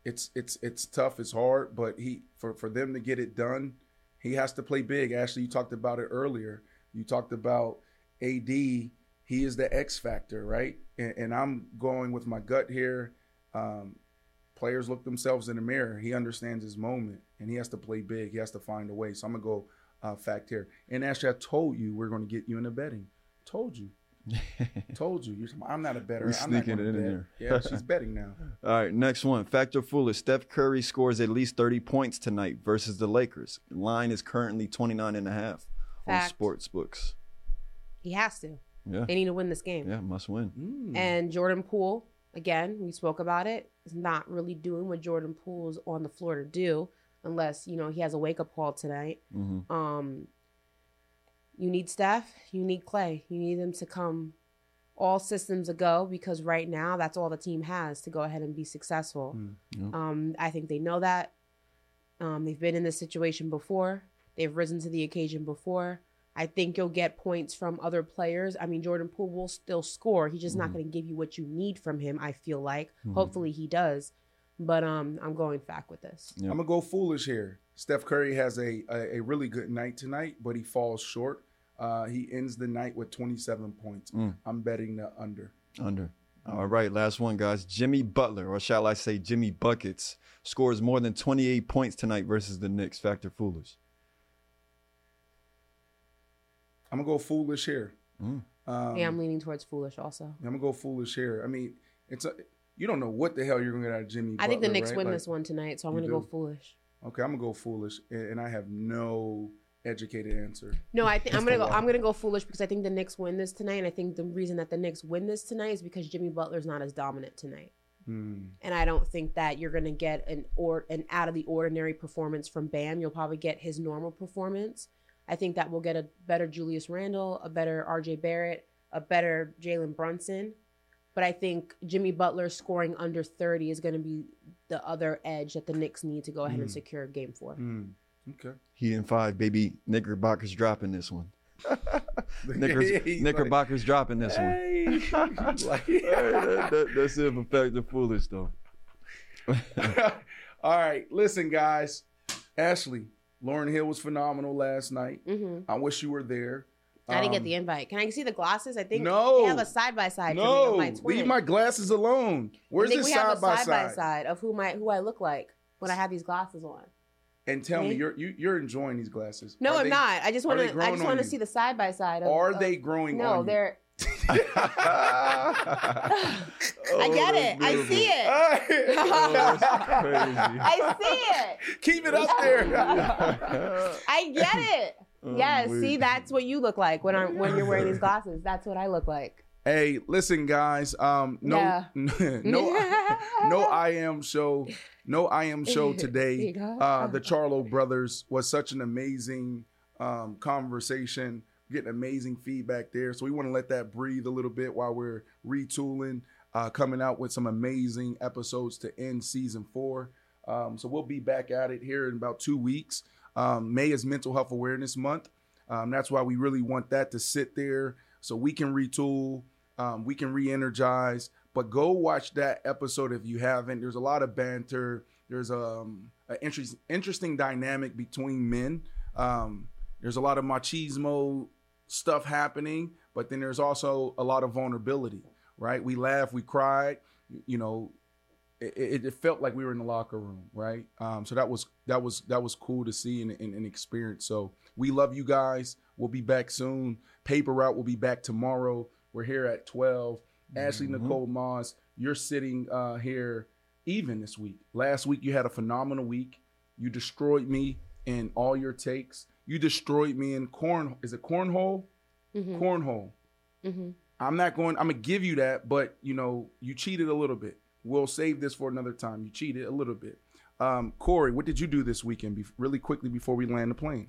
It's tough, it's hard, but for them to get it done, he has to play big. Ashley, you talked about it earlier. You talked about AD, he is the X factor, right? And I'm going with my gut here. Players look themselves in the mirror. He understands his moment, and he has to play big. He has to find a way. So I'm going to go fact here. And actually, I told you we're going to get you into betting. Told you. Told you. I'm not a bettor. He's sneaking it in there. Yeah, she's betting now. All right, next one. Fact or foolish? Steph Curry scores at least 30 points tonight versus the Lakers. Line is currently 29.5 on sports books. He has to. Yeah. They need to win this game. Yeah, must win. And Jordan Poole, again, we spoke about it, is not really doing what Jordan Poole's on the floor to do unless, you know, he has a wake-up call tonight. Mm-hmm. You need Steph. You need Klay. You need them to come all systems ago because right now that's all the team has to go ahead and be successful. Yep. I think they know that. They've been in this situation before. They've risen to the occasion before. I think you'll get points from other players. I mean, Jordan Poole will still score. He's just not going to give you what you need from him, I feel like. Hopefully he does. But I'm going fact with this. Yep. I'm going to go foolish here. Steph Curry has a really good night tonight, but he falls short. He ends the night with 27 points. I'm betting the under. All right, last one, guys. Jimmy Butler, or shall I say Jimmy Buckets, scores more than 28 points tonight versus the Knicks. Fact or foolish? I'm going to go foolish here. Yeah, I'm leaning towards foolish also. I'm going to go foolish here. I mean, you don't know what the hell you're going to get out of Jimmy Butler, I think the Knicks win this one tonight, so I'm going to go foolish. Okay, I'm gonna go foolish, and I have no educated answer. No, I think I'm gonna go foolish because I think the Knicks win this tonight, and I think the reason that the Knicks win this tonight is because Jimmy Butler's not as dominant tonight. And I don't think that you're gonna get an out of the ordinary performance from Bam. You'll probably get his normal performance. I think that we'll get a better Julius Randle, a better R.J. Barrett, a better Jalen Brunson. But I think Jimmy Butler scoring under 30 is going to be the other edge that the Knicks need to go ahead and secure game 4. Okay. Heat in 5, baby. Knickerbocker's dropping this one. Knickerbocker's like, dropping this one. Like, that's it for fact or foolish, though. All right. Listen, guys. Ashley, Lauryn Hill was phenomenal last night. I wish you were there. I didn't get the invite. Can I see the glasses? I think we have a side-by-side for me and my twin. Leave my glasses alone. Where's this side-by-side? We have a side-by-side of who I look like when I have these glasses on. And tell me, you're enjoying these glasses. No, I'm not. I just want to see the side-by-side. Are they growing on you? No, they're... I get it. I see it. I see it. Keep it up there. I get it. Yeah, see, that's what you look like when you're wearing these glasses. That's what I look like. Hey, listen, guys. No I Am show today. The Charlo brothers was such an amazing conversation. We're getting amazing feedback there. So we want to let that breathe a little bit while we're retooling, coming out with some amazing episodes to end season 4. So we'll be back at it here in about 2 weeks. May is Mental Health Awareness Month. That's why we really want that to sit there so we can retool, we can re-energize. But go watch that episode if you haven't. There's a lot of banter. There's an interesting dynamic between men. There's a lot of machismo stuff happening, but then there's also a lot of vulnerability, right? We laughed, we cried, you know. It felt like we were in the locker room, right? So that was cool to see and experience. So we love you guys. We'll be back soon. Paper Route will be back tomorrow. We're here at 12. Ashley Nicole Moss, you're sitting here even this week. Last week you had a phenomenal week. You destroyed me in all your takes. You destroyed me in cornhole? Cornhole. I'm gonna give you that, but you know you cheated a little bit. We'll save this for another time. You cheated a little bit. Corey, what did you do this weekend really quickly before we land the plane?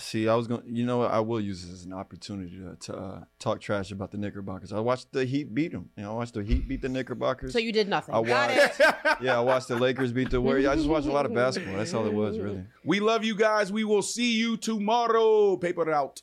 See, I will use this as an opportunity to talk trash about the Knickerbockers. I watched the Heat beat them. I watched the Heat beat the Knickerbockers. So you did nothing. I watched the Lakers beat the Warriors. I just watched a lot of basketball. That's all it was, really. We love you guys. We will see you tomorrow. Paper out.